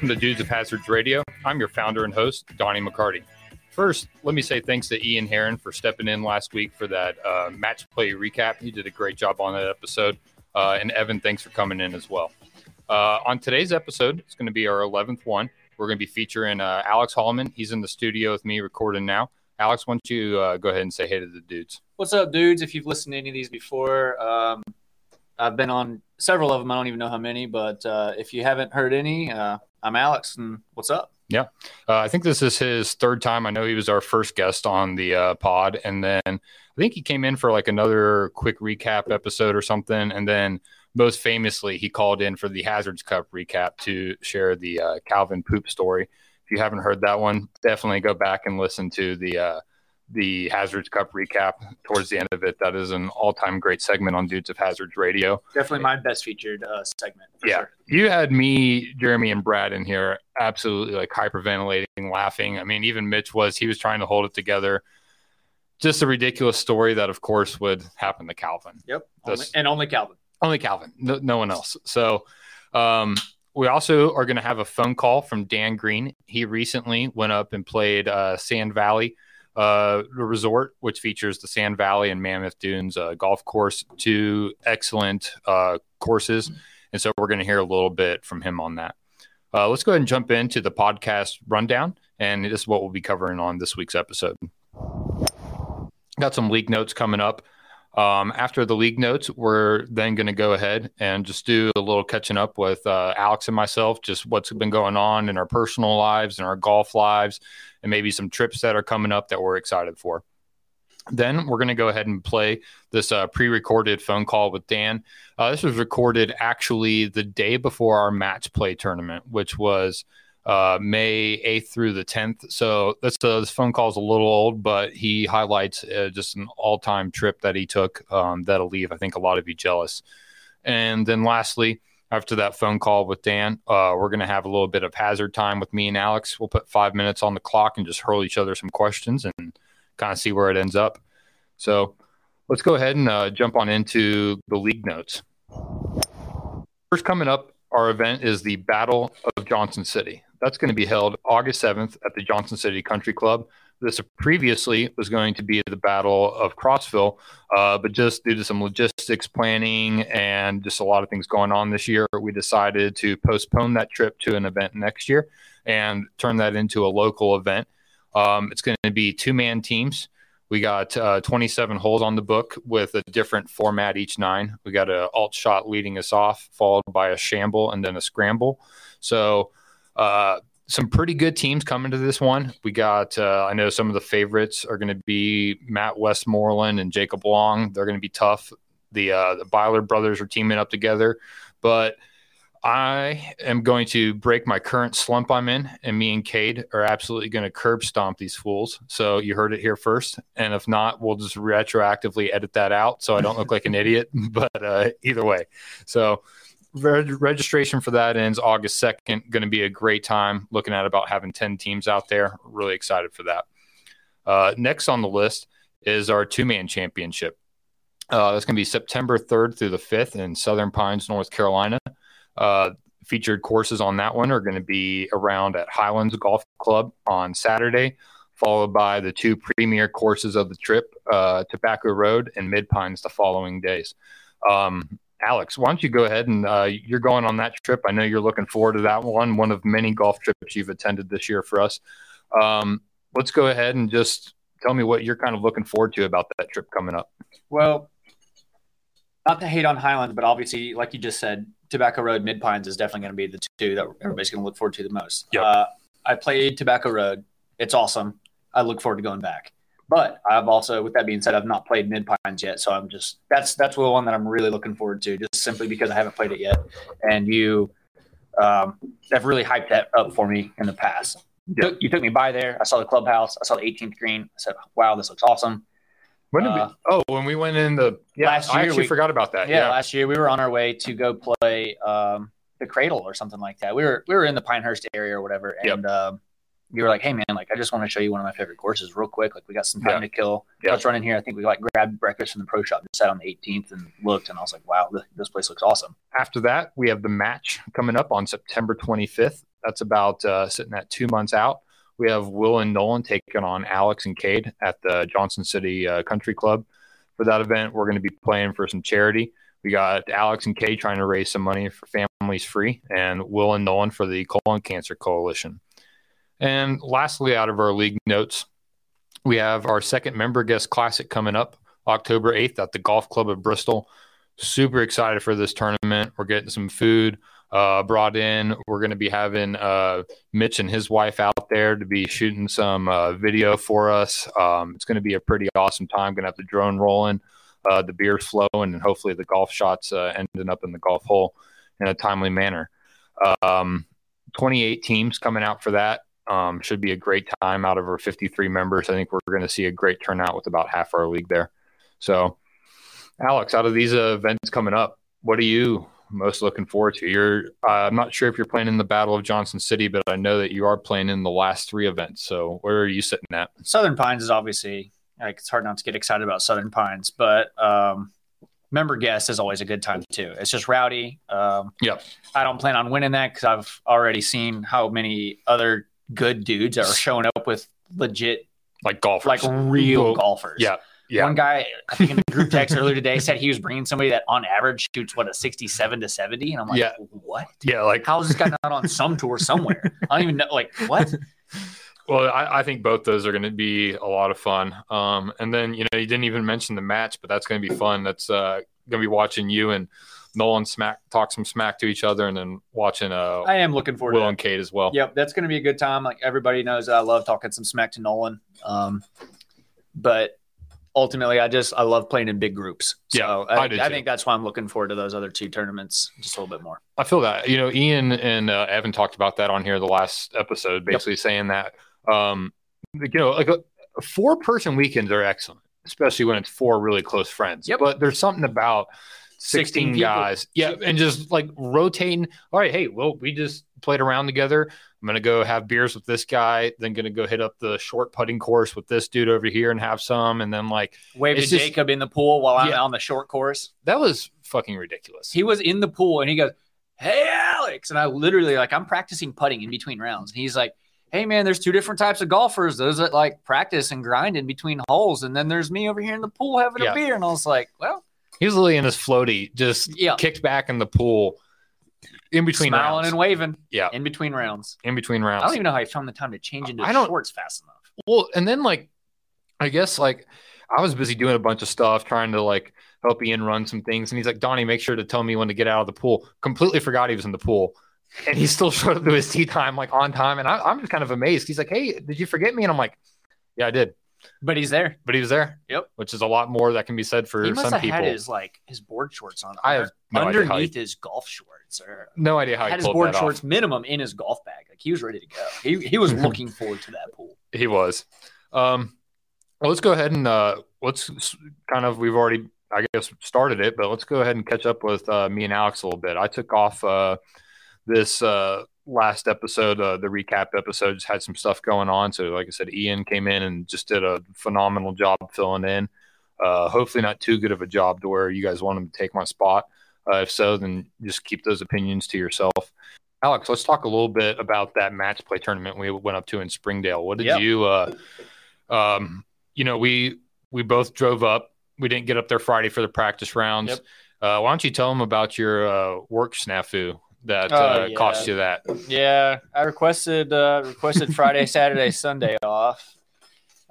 Welcome to Dudes of Hazards Radio. I'm your founder and host, Donnie McCarty. First, let me say thanks to Ian Heron for stepping in last week for that match play recap. He did a great job on that episode. And Evan, thanks for coming in as well. On today's episode, it's going to be our 11th one. We're going to be featuring Alex Hallman. He's in the studio with me recording now. Alex, why don't you go ahead and say hey to the dudes? What's up, dudes? If you've listened to any of these before, I've been on several of them. I don't even know how many, but if you haven't heard any, I'm Alex, and what's up? Yeah. I think this is his third time. I know he was our first guest on the pod, and then I think he came in for like another quick recap episode or something, and then most famously, he called in for the Hazards Cup recap to share the Calvin poop story. If you haven't heard that one, definitely go back and listen to the Hazards Cup recap towards the end of it. That is an all-time great segment on Dudes of Hazards Radio. Definitely my best featured segment. Yeah. Sure. You had me, Jeremy, and Brad in here absolutely like hyperventilating, laughing. I mean, even Mitch was, he was trying to hold it together. Just a ridiculous story that, of course, would happen to Calvin. Yep. Only Calvin. Only Calvin. No one else. So we also are going to have a phone call from Dan Green. He recently went up and played Sand Valley Resort, which features the Sand Valley and Mammoth Dunes golf course, two excellent courses. And so we're going to hear a little bit from him on that. Let's go ahead and jump into the podcast rundown. And this is what we'll be covering on this week's episode. Got some league notes coming up. After the league notes, we're then going to go ahead and just do a little catching up with Alex and myself, just what's been going on in our personal lives and our golf lives, and maybe some trips that are coming up that we're excited for. Then we're going to go ahead and play this pre-recorded phone call with Dan. This was recorded actually the day before our match play tournament, which was May 8th through the 10th. So this phone call is a little old, but he highlights just an all-time trip that he took that'll leave, I think, a lot of you jealous. And then lastly, after that phone call with Dan, we're going to have a little bit of hazard time with me and Alex. We'll put 5 minutes on the clock and just hurl each other some questions and kind of see where it ends up. So let's go ahead and jump on into the league notes. First coming up, our event is the Battle of Johnson City. That's going to be held August 7th at the Johnson City Country Club. This previously was going to be the Battle of Crossville, but just due to some logistics planning and just a lot of things going on this year, we decided to postpone that trip to an event next year and turn that into a local event. It's going to be two-man teams. We got 27 holes on the book with a different format each nine. We got an alt shot leading us off, followed by a shamble and then a scramble. So some pretty good teams coming to this one. We got, I know some of the favorites are going to be Matt Westmoreland and Jacob Long. They're going to be tough. The Byler brothers are teaming up together. But I am going to break my current slump I'm in, and me and Cade are absolutely going to curb stomp these fools. So you heard it here first. And if not, we'll just retroactively edit that out so I don't look like an idiot. But either way. So registration for that ends August 2nd. Going to be a great time. Looking at about having 10 teams out there. Really excited for that. Next on the list is our two-man championship. That's going to be September 3rd through the 5th in Southern Pines, North Carolina. Featured courses on that one are going to be around at Highlands Golf Club on Saturday, followed by the two premier courses of the trip, Tobacco Road and Mid Pines the following days. Alex, why don't you go ahead and you're going on that trip. I know you're looking forward to that one, one of many golf trips you've attended this year for us. Let's go ahead and just tell me what you're kind of looking forward to about that trip coming up. Well, not to hate on Highlands, but obviously, like you just said, Tobacco Road, Mid Pines is definitely going to be the two that everybody's going to look forward to the most. Yep. I played Tobacco Road. It's awesome. I look forward to going back. But I've also, with that being said, I've not played Mid Pines yet. So I'm just, that's the one that I'm really looking forward to, just simply because I haven't played it yet. And you have really hyped that up for me in the past. Yep. You took me by there. I saw the clubhouse. I saw the 18th green. I said, wow, this looks awesome. When did when we went in the last year, I actually forgot about that. Yeah, last year we were on our way to go play the Cradle or something like that. We were in the Pinehurst area or whatever, and you were like, "Hey man, like I just want to show you one of my favorite courses real quick. Like we got some time to kill. Let's run in here." I think we like grabbed breakfast from the pro shop and sat on the 18th and looked, and I was like, "Wow, this place looks awesome." After that, we have the match coming up on September 25th That's about sitting at 2 months out. We have Will and Nolan taking on Alex and Cade at the Johnson City Country Club. For that event, we're going to be playing for some charity. We got Alex and Cade trying to raise some money for Families Free, and Will and Nolan for the Colon Cancer Coalition. And lastly, out of our league notes, we have our second Member Guest Classic coming up October 8th at the Golf Club of Bristol. Super excited for this tournament. We're getting some food brought in. We're going to be having Mitch and his wife out there to be shooting some video for us. It's going to be a pretty awesome time. Going to have the drone rolling, the beers flowing, and hopefully the golf shots ending up in the golf hole in a timely manner. 28 teams coming out for that. Should be a great time. Out of our 53 members, I think we're going to see a great turnout with about half our league there. So, Alex, out of these events coming up, what are you most looking forward to? I'm not sure if you're playing in the Battle of Johnson City, but I know that you are playing in the last three events. So where are you sitting at? Southern Pines is obviously, like, it's hard not to get excited about Southern Pines, but Member Guest is always a good time too. It's just rowdy. Yep. I don't plan on winning that because I've already seen how many other good dudes are showing up with legit, like, golfers, like real golfers. Yeah. Yeah. One guy, I think in the group text earlier today, said he was bringing somebody that on average shoots, what, a 67 to 70? And I'm like, yeah. What? Yeah, like, how's this guy not on some tour somewhere? I don't even know. Like, what? Well, I think both those are going to be a lot of fun. And then, you know, you didn't even mention the match, but that's going to be fun. That's going to be watching you and Nolan talk some smack to each other, and then watching I am looking forward Will to and Cade as well. Yep, that's going to be a good time. Like, everybody knows I love talking some smack to Nolan. But ultimately, I love playing in big groups. So yeah, I think that's why I'm looking forward to those other two tournaments just a little bit more. I feel that. You know, Ian and Evan talked about that on here the last episode, basically saying that, you know, like four-person weekends are excellent, especially when it's four really close friends. Yep. But there's something about 16 guys. Yeah, and just, like, rotating. All right, hey, well, we just played around together. I'm going to go have beers with this guy, then going to go hit up the short putting course with this dude over here and have some, and then, like, wave to Jacob in the pool while I'm on the short course. That was fucking ridiculous. He was in the pool, and he goes, hey, Alex. And I literally, like, I'm practicing putting in between rounds. And he's like, hey, man, there's two different types of golfers. Those that, like, practice and grind in between holes, and then there's me over here in the pool having a beer. And I was like, well. He was literally in his floaty, just kicked back in the pool. In between rounds. Smiling and waving. Yeah. In between rounds. I don't even know how he found the time to change into shorts fast enough. Well, and then, like, I guess, like, I was busy doing a bunch of stuff, trying to, like, help Ian run some things. And he's like, Donnie, make sure to tell me when to get out of the pool. Completely forgot he was in the pool. And he still showed up to his tee time, like, on time. And I'm just kind of amazed. He's like, hey, did you forget me? And I'm like, yeah, I did. But he's there. Yep. Which is a lot more that can be said for some people. He must have had his, like, his board shorts on. I have no idea how underneath his golf shorts. Or no idea how he pulled that off. Had his board shorts minimum in his golf bag. Like, he was ready to go. He was looking forward to that pool. He was. Well, let's go ahead and let's kind of, we've already, I guess, started it, but let's go ahead and catch up with me and Alex a little bit. I took off this last episode, the recap episode, just had some stuff going on. So, like I said, Ian came in and just did a phenomenal job filling in. Hopefully not too good of a job to where you guys want him to take my spot. If so, then just keep those opinions to yourself. Alex, let's talk a little bit about that match play tournament we went up to in Springdale. What did you you know, we both drove up. We didn't get up there Friday for the practice rounds. Yep. Why don't you tell them about your work snafu that cost you that? Yeah, I requested Friday, Saturday, Sunday off,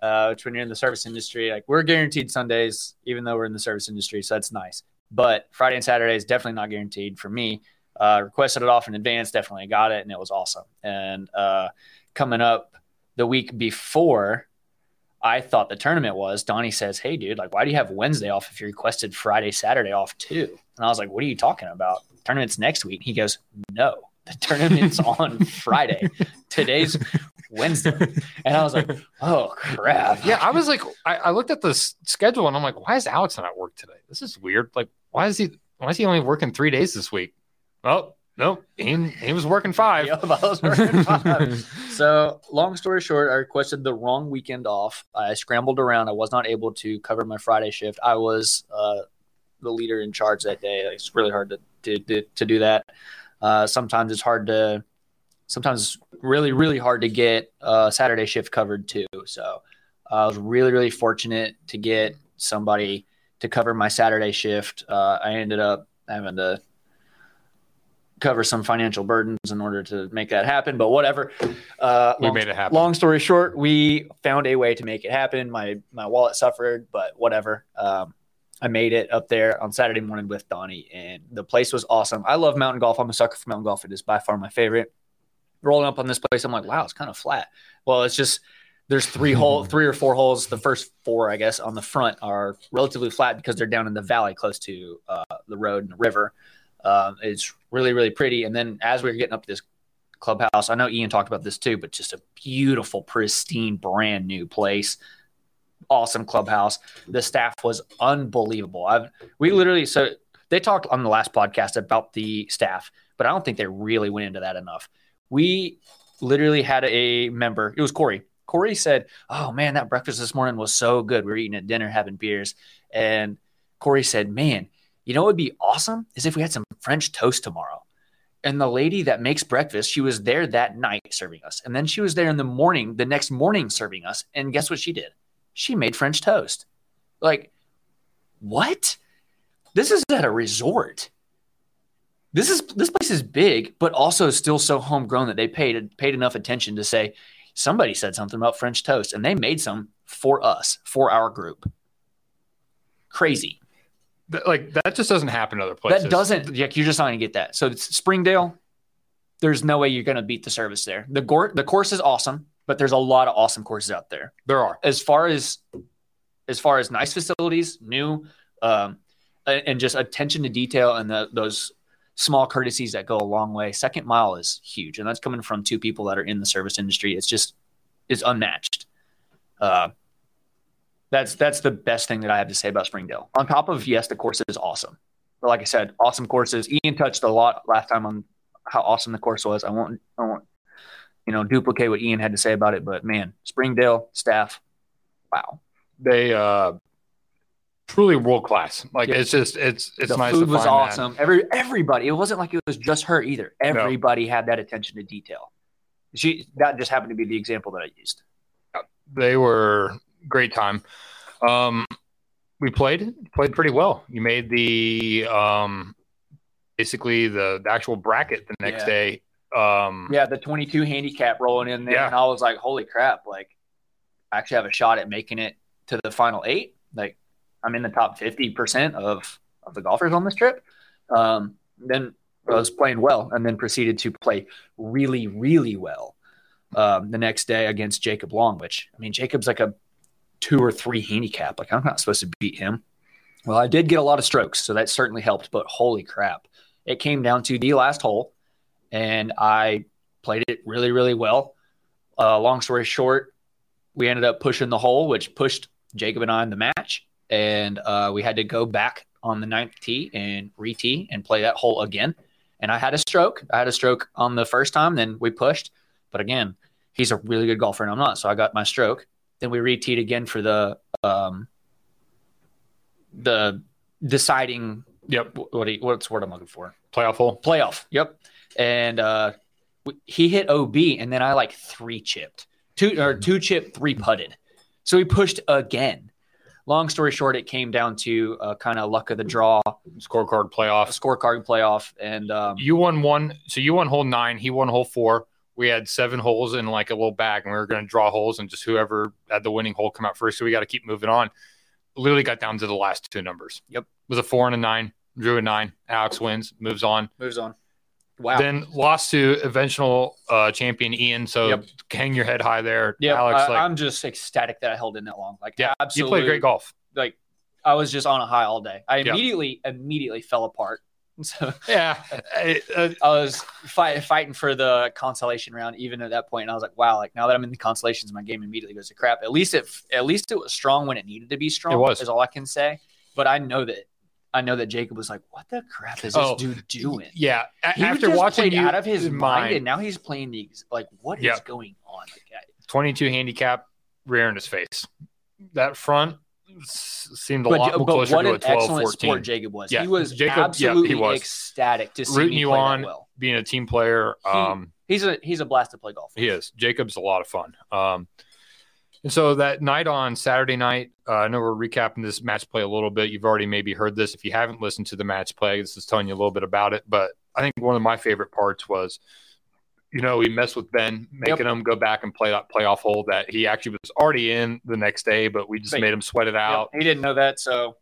which when you're in the service industry, like, we're guaranteed Sundays, even though we're in the service industry, so that's nice. But Friday and Saturday is definitely not guaranteed for me. Requested it off in advance, definitely got it, and it was awesome. And coming up the week before I thought the tournament was, Donnie says, hey, dude, like, why do you have Wednesday off if you requested Friday, Saturday off too? And I was like, what are you talking about? Tournament's next week. He goes, no, the tournament's on Friday. Today's Wednesday. And I was like, oh, crap. Yeah, I was like, I looked at the schedule, and I'm like, why is Alex not at work today? This is weird. Like, why is he only working 3 days this week? Oh, no, he was working five. Yep, I was working five. So, long story short, I requested the wrong weekend off. I scrambled around. I was not able to cover my Friday shift. I was the leader in charge that day. It's really hard to do that. Sometimes it's hard to sometimes really, really hard to get Saturday shift covered too. So I was really, really fortunate to get somebody to cover my Saturday shift. I ended up having to cover some financial burdens in order to make that happen, but whatever. We made it happen. Long story short, we found a way to make it happen. My wallet suffered, but whatever. I made it up there on Saturday morning with Donnie, and the place was awesome. I love mountain golf. I'm a sucker for mountain golf. It is by far my favorite. Rolling up on this place, I'm like, wow, it's kind of flat. Well, it's just there's three or four holes. The first four, I guess, on the front are relatively flat because they're down in the valley close to the road and the river. It's really, really pretty. And then as we were getting up to this clubhouse, I know Ian talked about this too, but just a beautiful, pristine, brand new place. Awesome clubhouse. The staff was unbelievable. So they talked on the last podcast about the staff, but I don't think they really went into that enough. We literally had a member. It was Corey. Corey said, oh man, that breakfast this morning was so good. We were eating at dinner, having beers. And Corey said, man, you know what would be awesome is if we had some French toast tomorrow. And the lady that makes breakfast, she was there that night serving us. And then she was there in the morning, the next morning serving us. And guess what she did? She made French toast. Like, what? This is at a resort. This place is big, but also still so homegrown that they paid enough attention to say, somebody said something about French toast, and they made some for us, for our group. Crazy. Like, that just doesn't happen in other places. That doesn't. Like, you're just not going to get that. So it's Springdale. There's no way you're going to beat the service there. The course is awesome, but there's a lot of awesome courses out there. There are. As far as nice facilities, new, and just attention to detail and those small courtesies that go a long way. Second mile is huge, and that's coming from two people that are in the service industry. It's unmatched. That's the best thing that I have to say about Springdale. On top of, yes, the course is awesome. But like I said, awesome courses. Ian touched a lot last time on how awesome the course was. I won't duplicate what Ian had to say about it, but man, Springdale staff, wow. They truly world class. Like, yeah. It's nice. The food was awesome. That. Everybody. It wasn't like it was just her either. Everybody had that attention to detail. That just happened to be the example that I used. They were great time. We played pretty well. You made the basically the actual bracket the next day. The 22 handicap rolling in there, and I was like, holy crap, like I actually have a shot at making it to the final eight. Like, I'm in the top 50% of the golfers on this trip. Then I was playing well, and then proceeded to play really, really well the next day against Jacob Long, which, I mean, Jacob's like a 2 or 3 handicap. Like, I'm not supposed to beat him. Well, I did get a lot of strokes, so that certainly helped, but holy crap, it came down to the last hole. And I played it really, really well. Long story short, we ended up pushing the hole, which pushed Jacob and I in the match. And we had to go back on the 9th tee and re-tee and play that hole again. And I had a stroke. I had a stroke on the first time. Then we pushed. But again, he's a really good golfer and I'm not. So I got my stroke. Then we re-teed again for the deciding. Yep. What's the word I'm looking for? Playoff hole. Playoff. Yep. And he hit OB, and then I like 2-chip 3-putted. So he pushed again. Long story short, it came down to kind of luck of the draw. Scorecard playoff. And you won one. So you won hole 9. He won hole 4. We had 7 holes in like a little bag, and we were going to draw holes, and just whoever had the winning hole come out first. So we got to keep moving on. Literally got down to the last 2 numbers. Yep. It was a 4 and a 9. Drew a 9. Alex wins. Moves on. Wow. Then lost to eventual champion Ian. So hang your head high there. Yeah, Alex. I'm just ecstatic that I held in that long. Like, yeah, absolutely. You played great golf. Like, I was just on a high all day. I immediately fell apart. So I was fighting for the consolation round even at that point. And I was like, wow. Like, now that I'm in the constellations, my game immediately goes to crap. At least it was strong when it needed to be strong. It was. Is all I can say. But I know that Jacob was like, what the crap is this dude doing? Yeah. He after watching you out of his mind, and now he's playing these, like, what is going on? Like, 22 handicap, rear in his face. That front seemed a lot more closer to a 12-14. But what an excellent sport Jacob was. Yeah. He was absolutely ecstatic to see me play that well. Being a team player. he's a blast to play golf with. He is. Jacob's a lot of fun. And so that night on Saturday night, I know we're recapping this match play a little bit. You've already maybe heard this. If you haven't listened to the match play, this is telling you a little bit about it. But I think one of my favorite parts was, you know, we messed with Ben, making him go back and play that playoff hole that he actually was already in the next day, but we just made him sweat it out. He didn't know that. So,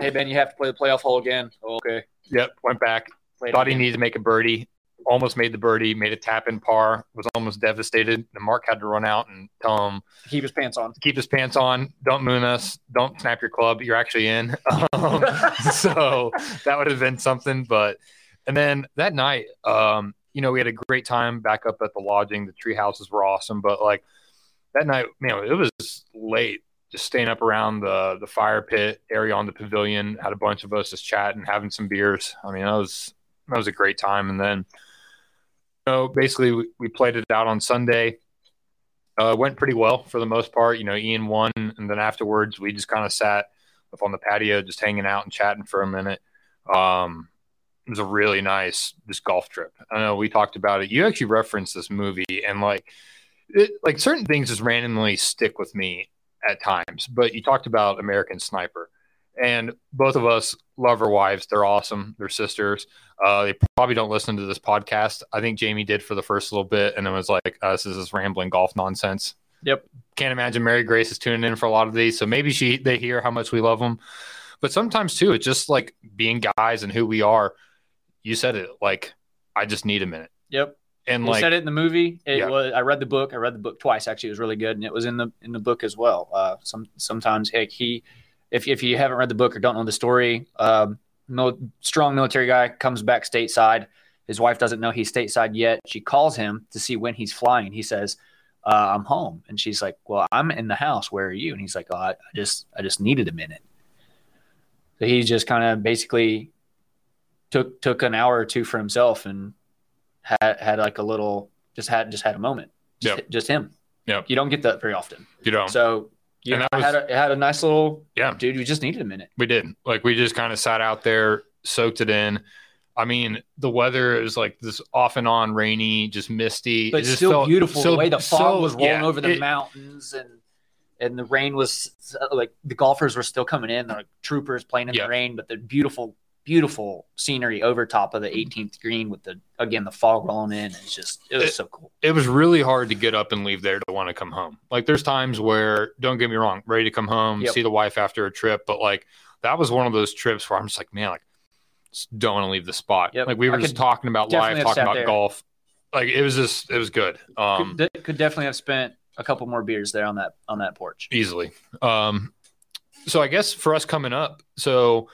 hey, Ben, you have to play the playoff hole again. Oh, okay. Yep. Went back. Thought he needed to make a birdie. Almost made the birdie, made a tap in par, was almost devastated. And Mark had to run out and tell him, keep his pants on. Keep his pants on. Don't moon us. Don't snap your club. You're actually in. So that would have been something. But, and then that night, you know, we had a great time back up at the lodging. The tree houses were awesome. But like that night, man, it was late. Just staying up around the fire pit area on the pavilion, had a bunch of us just chatting, having some beers. I mean, that was a great time. And then, you know, basically we played it out on Sunday. Went pretty well for the most part. You know, Ian won, and then afterwards we just kind of sat up on the patio, just hanging out and chatting for a minute. It was a really nice just golf trip. I know we talked about it. You actually referenced this movie, and like certain things just randomly stick with me at times. But you talked about American Sniper. And both of us love our wives. They're awesome. They're sisters. They probably don't listen to this podcast. I think Jamie did for the first little bit, and it was like, this is rambling golf nonsense. Yep. Can't imagine Mary Grace is tuning in for a lot of these. So maybe they hear how much we love them. But sometimes, too, it's just like being guys and who we are. You said it. Like, I just need a minute. Yep. And you said it in the movie. It was. I read the book. I read the book twice. Actually, it was really good, and it was in the book as well. Sometimes, heck, if you haven't read the book or don't know the story, strong military guy comes back stateside. His wife doesn't know he's stateside yet. She calls him to see when he's flying. He says, "I'm home," and she's like, "Well, I'm in the house. Where are you?" And he's like, "Oh, I just needed a minute." So he just kind of basically took an hour or two for himself and had like a little, just had a moment, just him. Yeah. You don't get that very often. You don't. So you know, had a nice little, dude, we just needed a minute. We did. Like, we just kind of sat out there, soaked it in. I mean, the weather is like this off and on rainy, just misty. But it still felt beautiful. The way the fog was rolling over the mountains and the rain was like, the golfers were still coming in. They're like troopers playing in the rain, but the beautiful scenery over top of the 18th green with the fog rolling in. It's just, it was so cool. It was really hard to get up and leave there to want to come home. Like, there's times where, don't get me wrong, ready to come home, see the wife after a trip. But like, that was one of those trips where I'm just like, man, like, just don't want to leave the spot. Yep. Like, we were just talking about life, talking about golf. Like, it was just, it was good. Could definitely have spent a couple more beers there on that porch. Easily. So I guess for us coming up, so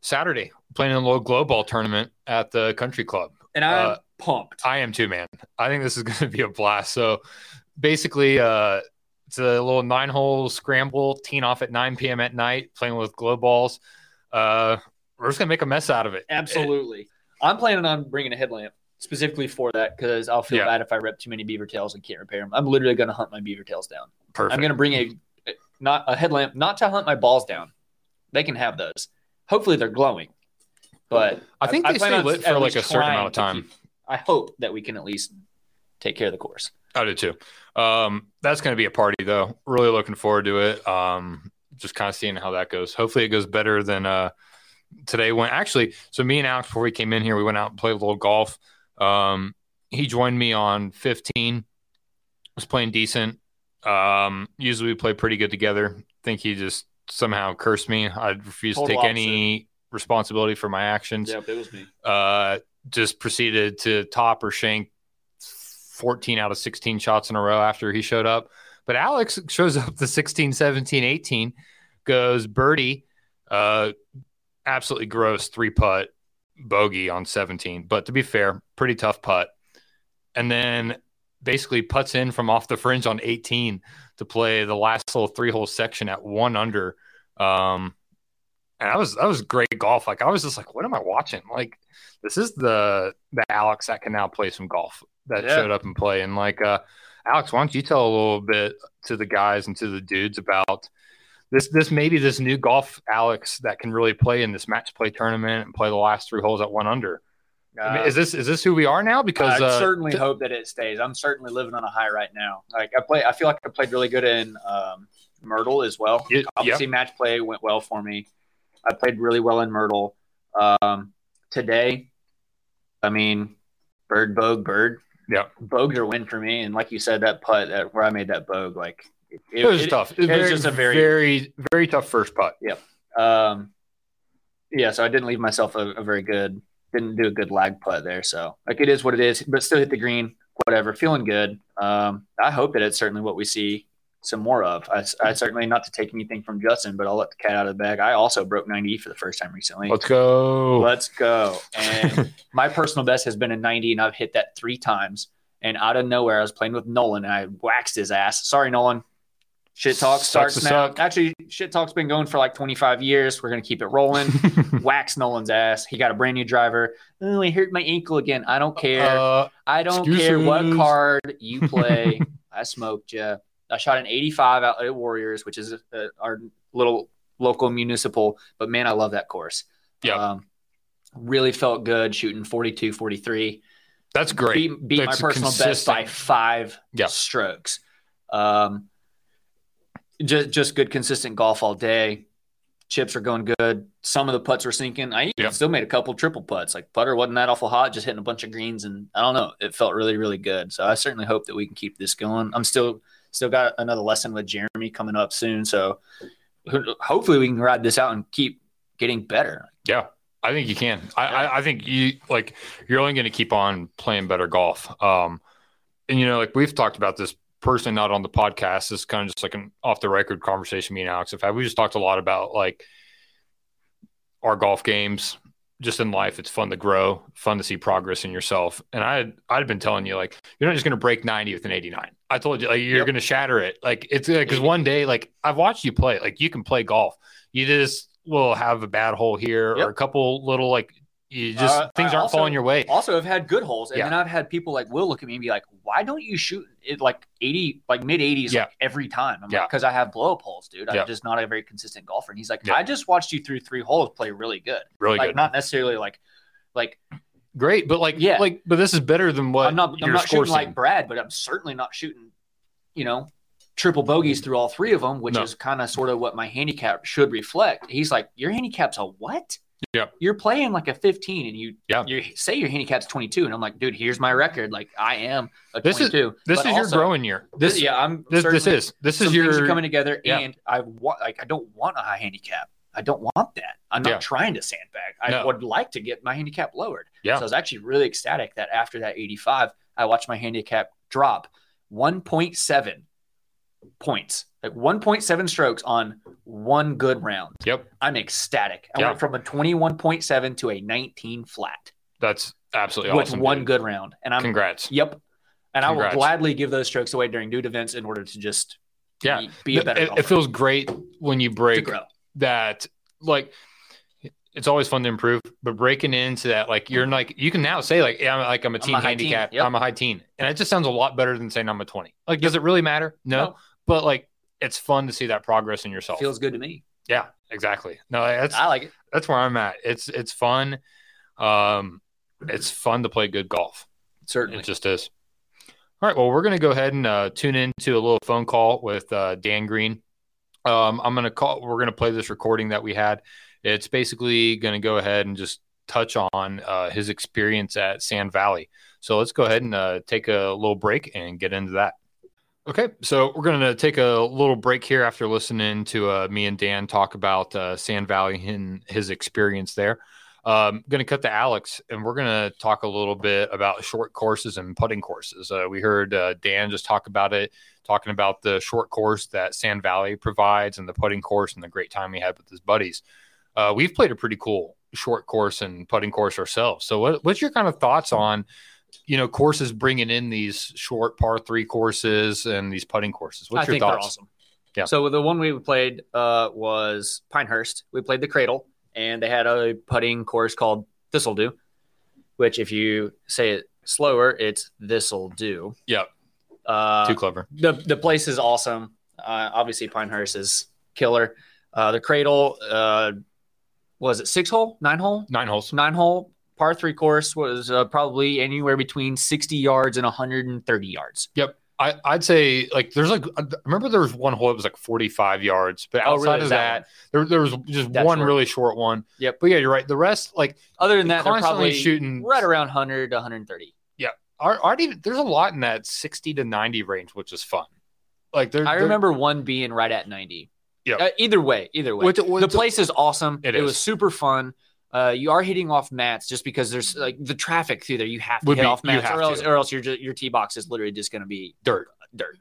Saturday, playing in a little glow ball tournament at the country club. And I'm pumped. I am too, man. I think this is going to be a blast. So basically, it's a little 9-hole scramble, teen off at 9 p.m. at night, playing with glow balls. We're just going to make a mess out of it. Absolutely. I'm planning on bringing a headlamp specifically for that, because I'll feel bad if I rip too many beaver tails and can't repair them. I'm literally going to hunt my beaver tails down. Perfect. I'm going to bring a headlamp, not to hunt my balls down. They can have those. Hopefully they're glowing. But I think they stay lit for like a certain amount of time. I hope that we can at least take care of the course. I do too. That's going to be a party though. Really looking forward to it. Just kind of seeing how that goes. Hopefully it goes better than today went. Actually, so me and Alex, before we came in here, we went out and played a little golf. He joined me on 15. Was playing decent. Usually we play pretty good together. I think he just somehow cursed me. I refused to take any responsibility for my actions. Yep, it was me. Just proceeded to top or shank 14 out of 16 shots in a row after he showed up. But Alex shows up to 16, 17, 18, goes birdie, absolutely gross 3-putt bogey on 17. But to be fair, pretty tough putt. And then basically putts in from off the fringe on 18 to play the last little 3-hole section at 1 under. And that was great golf. Like, I was just like, what am I watching? Like, this is the Alex that can now play some golf that showed up and play. And like, Alex, why don't you tell a little bit to the guys and to the dudes about this maybe this new golf Alex that can really play in this match play tournament and play the last 3 holes at 1 under. I mean, is this who we are now? Because I certainly hope that it stays. I'm certainly living on a high right now. Like I feel like I played really good in Myrtle as well. Obviously, match play went well for me. I played really well in Myrtle. Today, I mean, bird. Yeah, bogeys are win for me. And like you said, that putt where I made that bogue, like it was tough. It was just a very, very tough first putt. Yeah. So I didn't leave myself a very good. Didn't do a good lag putt there. So, like, it is what it is, but still hit the green, whatever, feeling good. I hope that it's certainly what we see some more of. I certainly, not to take anything from Justin, but I'll let the cat out of the bag. I also broke 90 for the first time recently. Let's go. And my personal best has been a 90, and I've hit that 3 times. And out of nowhere, I was playing with Nolan, and I waxed his ass. Sorry, Nolan. Shit Talk starts now. Actually, Shit Talk's been going for like 25 years. We're going to keep it rolling. Wax Nolan's ass. He got a brand new driver. Oh, I hurt my ankle again. I don't care. I don't care what card you play. I smoked you. I shot an 85 out at Warriors, which is our little local municipal. But, man, I love that course. Yeah. Really felt good shooting 42, 43. That's great. Beat my personal best by 5 strokes. Just good, consistent golf all day. Chips are going good. Some of the putts were sinking. I still made a couple triple putts. Like, putter wasn't that awful hot, just hitting a bunch of greens. And I don't know. It felt really, really good. So I certainly hope that we can keep this going. I'm still got another lesson with Jeremy coming up soon. So hopefully we can ride this out and keep getting better. Yeah, I think you can. I think you're only going to keep on playing better golf. And, you know, like we've talked about this personally, not on the podcast. It's kind of just like an off the record conversation me and Alex have had. We just talked a lot about like our golf games, just in life. It's fun to grow, fun to see progress in yourself. And I'd been telling you, like, you're not just going to break 90 with an 89. I told you, like, you're going to shatter it. Like, it's like, cause one day, like, I've watched you play, like, you can play golf. You just will have a bad hole here or a couple little, like, you just things aren't falling your way. Also, I've had good holes, and then I've had people like Will look at me and be like, "Why don't you shoot it like 80, like mid 80s like every time?" I'm like, "Because I have blow up holes, dude. I'm just not a very consistent golfer." And he's like, "I just watched you through 3 holes play really good, really like, good. Not necessarily like great, but like but this is better than what I'm not shooting like Brad, but I'm certainly not shooting, you know." Triple bogeys through all 3 of them, which is kind of sort of what my handicap should reflect. He's like, your handicap's a what? Yeah, you're playing like a 15, and you say your handicap's 22, and I'm like, dude, here's my record. Like, I am a 22. This is also, your growing year. This is your coming together. Yeah. And I don't want a high handicap. I don't want that. I'm not trying to sandbag. I would like to get my handicap lowered. Yeah, so I was actually really ecstatic that after that 85, I watched my handicap drop 1.7. points, like 1.7 strokes on 1 good round. Yep. I'm ecstatic. I went from a 21.7 to a 19 flat. That's absolutely awesome. With 1 good round. And I'm congrats. Yep. And congrats. I will gladly give those strokes away during dude events in order to just be a better golfer. It feels great when you break that, like, it's always fun to improve, but breaking into that, like, you're like, you can now say, like, I'm a teen handicap. I'm a high teen. And it just sounds a lot better than saying I'm a 20. Like, does it really matter? No. But, like, it's fun to see that progress in yourself. Feels good to me. Yeah, exactly. No, I like it. That's where I'm at. It's fun. It's fun to play good golf. Certainly. It just is. All right. Well, we're going to go ahead and tune into a little phone call with Dan Green. We're going to play this recording that we had. It's basically going to go ahead and just touch on his experience at Sand Valley. So let's go ahead and take a little break and get into that. Okay, so we're going to take a little break here after listening to me and Dan talk about Sand Valley and his experience there. I'm going to cut to Alex, and we're going to talk a little bit about short courses and putting courses. We heard Dan just talk about it, talking about the short course that Sand Valley provides and the putting course and the great time he had with his buddies. We've played a pretty cool short course and putting course ourselves. So what's your kind of thoughts on, you know, courses bringing in these short par 3 courses and these putting courses? What's your thoughts? I think they're awesome. Yeah. So the one we played was Pinehurst. We played The Cradle, and they had a putting course called Thistle Dhu, which if you say it slower, it's Thistle Dhu. Yep. Too clever. The place is awesome. Obviously, Pinehurst is killer. The Cradle was it 6-hole, 9-hole? 9 holes. 9-hole Par three course was probably anywhere between 60 yards and 130 yards. Yep. I'd say, like, there's like, I remember there was one hole that was like 45 yards, but outside of that, there was just one really short one. Yep. But yeah, you're right. The rest, like, other than that, they're probably shooting right around 100 to 130. Yeah. There's a lot in that 60 to 90 range, which is fun. Like, I remember one being right at 90. Yeah. Either way. The place is awesome. It was super fun. You are hitting off mats just because there's like the traffic through there. You have to hit off mats, or else your tee box is literally just going to be dirt.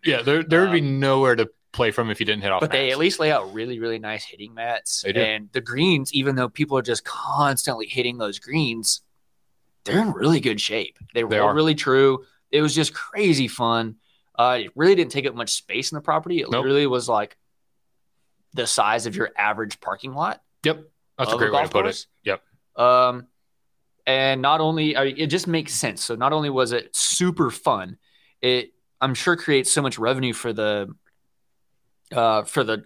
Yeah, there would be nowhere to play from if you didn't hit off mats. But they at least lay out really, really nice hitting mats. They do. And the greens, even though people are just constantly hitting those greens, they're in really good shape. They were really true. It was just crazy fun. It really didn't take up much space in the property. It literally was like the size of your average parking lot. Yep. That's a great way to put it. Yep. And not only it just makes sense. So not only was it super fun, it I'm sure creates so much revenue for the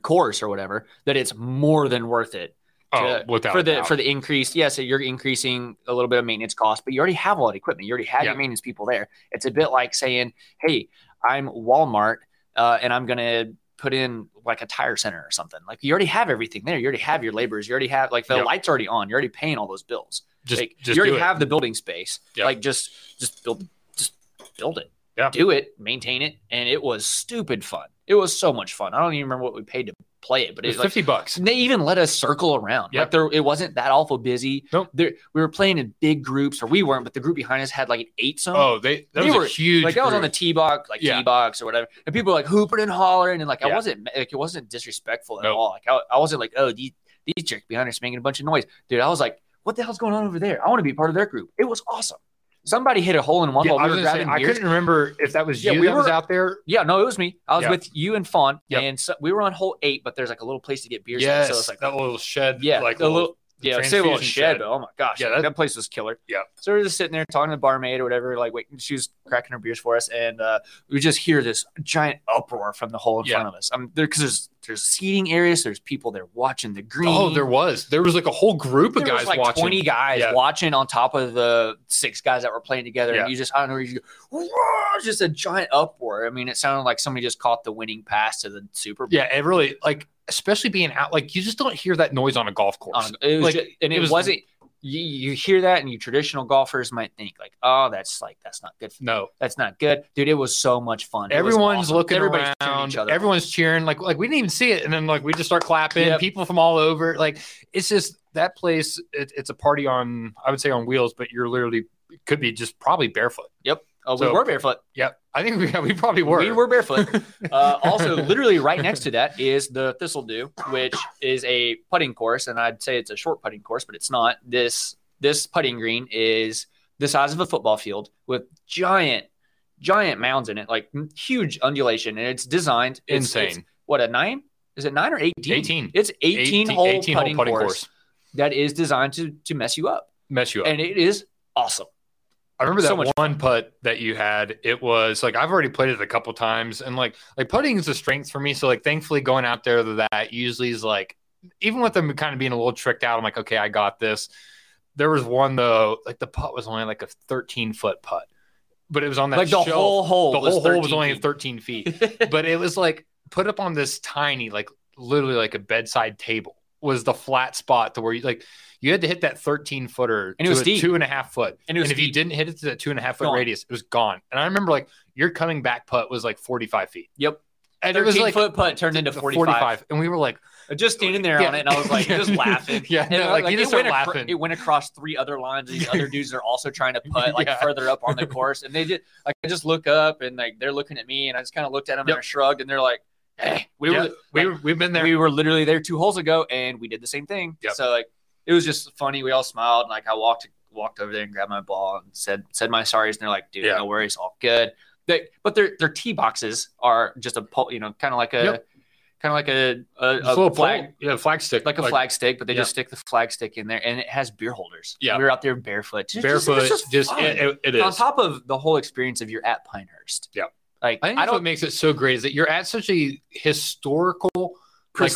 course or whatever that it's more than worth it. For the increase. Yeah, so you're increasing a little bit of maintenance cost, but you already have a lot of equipment. You already have your maintenance people there. It's a bit like saying, "Hey, I'm Walmart, and I'm gonna put in like a tire center or something." Like, you already have everything there. You already have your laborers. You already have like the lights already on. You're already paying all those bills. Just you already have the building space. Yep. Like just build it. Yeah. Do it, maintain it. And it was stupid fun. It was so much fun. I don't even remember what we paid to play it, but it was like $50. They even let us circle around. Yep. Like it wasn't that awful busy. Nope. We were playing in big groups, or we weren't, but the group behind us had like an 8-some. Oh, that was a huge like that group. Was on the tee box, like tee box or whatever. And people were like hooping and hollering, and like I wasn't like it wasn't disrespectful at all. Like I wasn't like, "Oh, these chicks behind us making a bunch of noise." Dude, I was like, "What the hell's going on over there? I want to be part of their group." It was awesome. Somebody hit a hole in one while we were grabbing beers. I couldn't remember if that was you that was out there. Yeah, no, it was me. I was with you and Fawn, and so we were on hole 8, but there's like a little place to get beers. Yes, so it's like that little shed. Yeah, like a little shed. But, oh my gosh, yeah, that place was killer. Yeah, so we were just sitting there talking to the barmaid or whatever, like waiting. She was cracking her beers for us, and we just hear this giant uproar from the hole in front of us. I'm there because there's seating areas. There's people there watching the green. Oh, there was like a whole group of guys watching. 20 guys watching on top of the 6 guys that were playing together. Yeah. And you just, I don't know, you go, just a giant uproar. I mean, it sounded like somebody just caught the winning pass to the Super Bowl. Yeah, it really, like, especially being out, like, you just don't hear that noise on a golf course. You hear that, and you traditional golfers might think like, "Oh, that's not good." That's not good, dude. It was so much fun. Everyone's awesome. Looking Everybody's around. Each other. Everyone's cheering. Like we didn't even see it, and then like we just start clapping. Yep. People from all over. Like, it's just that place. It's a party on, I would say, on wheels, but you're literally could be just probably barefoot. Yep. Oh, we were barefoot. Yep. I think we probably were. We were barefoot. Also, literally right next to that is the Thistle Dhu, which is a putting course, and I'd say it's a short putting course, but it's not. This putting green is the size of a football field with giant mounds in it, like huge undulation, and it's designed. Insane. It's, what, a 9? Is it 9 or 18? 18. It's 18-hole putting course that is designed to mess you up. And it is awesome. I remember that one putt that you had. It was like, I've already played it a couple times, and like putting is a strength for me. So like, thankfully going out there to that usually is like, even with them kind of being a little tricked out, I'm like, okay, I got this. There was one though, like the putt was only like a 13-foot putt, but it was on that like the shelf. Whole hole. The whole hole was only 13 feet, but it was like put up on this tiny, like literally like a bedside table was the flat spot to where you like. You had to hit that 13-footer and it was 2.5 foot. And if you didn't hit it to that 2.5 foot radius, it was gone. And I remember like your coming back putt was like 45 feet. Yep. And it was like 13-foot putt turned into 45. And we were like, just standing there on it. And I was like, just laughing. Yeah. And no, like you just start laughing. It went across 3 other lines. These other dudes are also trying to putt like further up on the course. And they did like, I just look up and like, they're looking at me and I just kind of looked at them and I shrugged and they're like, "Hey, we've been there. We were literally there 2 holes ago and we did the same thing." Yep. So like, it was just funny. We all smiled, and like I walked over there and grabbed my ball and said my sorries, and they're like, "Dude, no worries, all good." But their tee boxes are just a kind of like a flag stick, but they just stick the flag stick in there, and it has beer holders. Yeah, we were out there barefoot, It is on top of the whole experience of you're at Pinehurst. Yeah, like I think that's what makes it so great is that you're at such a historical.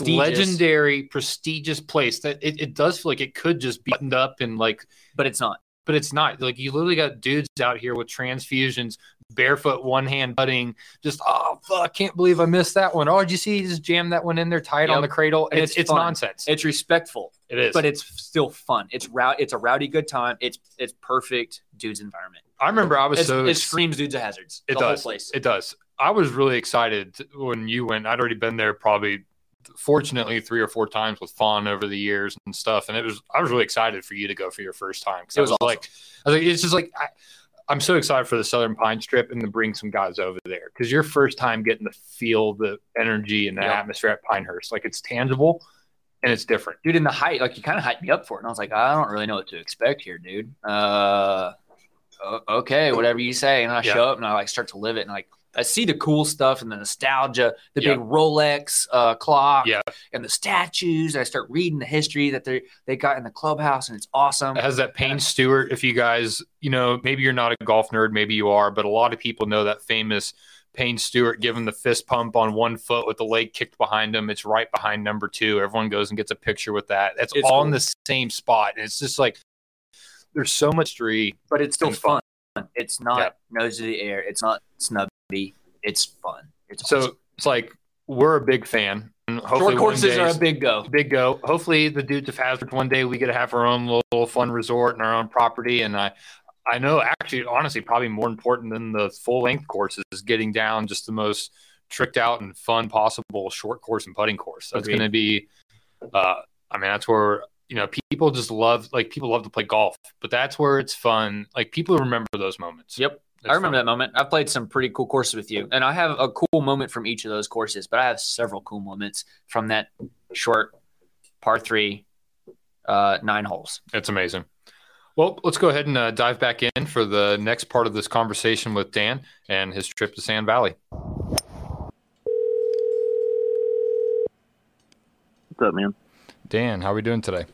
Legendary, prestigious place that it does feel like it could just be buttoned up and like, but it's not. but it's not. Like, you literally got dudes out here with transfusions, barefoot, one hand putting, just, oh, fuck, can't believe I missed that one. Oh, did you see? You just jammed that one in there tight on the cradle. And it's nonsense. It's respectful. It is. But it's still fun. It's a rowdy good time. It's perfect dudes environment. I remember I was It screams Dudes of Hazards. It does. Whole place. It does. I was really excited when you went. I'd already been there probably, fortunately, 3 or 4 times with Fawn over the years and stuff. And I was really excited for you to go for your first time. Because I'm so excited for the Southern Pines trip and to bring some guys over there. Because your first time getting to feel the energy and the atmosphere at Pinehurst, like, it's tangible and it's different. Dude, in the height, like, you kind of hyped me up for it. And I was like, I don't really know what to expect here, dude. Okay, whatever you say. And I show up and I like start to live it. And like, I see the cool stuff and the nostalgia, the big Rolex clock and the statues. And I start reading the history that they got in the clubhouse, and it's awesome. It has that Payne Stewart. If you guys, you know, maybe you're not a golf nerd, maybe you are, but a lot of people know that famous Payne Stewart giving the fist pump on one foot with the leg kicked behind him. It's right behind number 2. Everyone goes and gets a picture with that. It's all cool. In the same spot. And it's just like, there's so much tree, but it's still fun. It's not nose to the air. It's not snub. It's fun. It's so awesome. It's like, we're a big fan. Short courses are a big go. Big go. Hopefully, the Dudes of Hazards, one day we get to have our own little fun resort and our own property. And I know, actually, honestly, probably more important than the full length courses is getting down just the most tricked out and fun possible short course and putting course. That's going to be, I mean, that's where, you know, people just love, like, people love to play golf, but that's where it's fun. Like, people remember those moments. Yep. I remember that moment. I've played some pretty cool courses with you, and I have a cool moment from each of those courses, but I have several cool moments from that short par 3, 9 holes. That's amazing. Well, let's go ahead and dive back in for the next part of this conversation with Dan and his trip to Sand Valley. What's up, man? Dan, how are we doing today?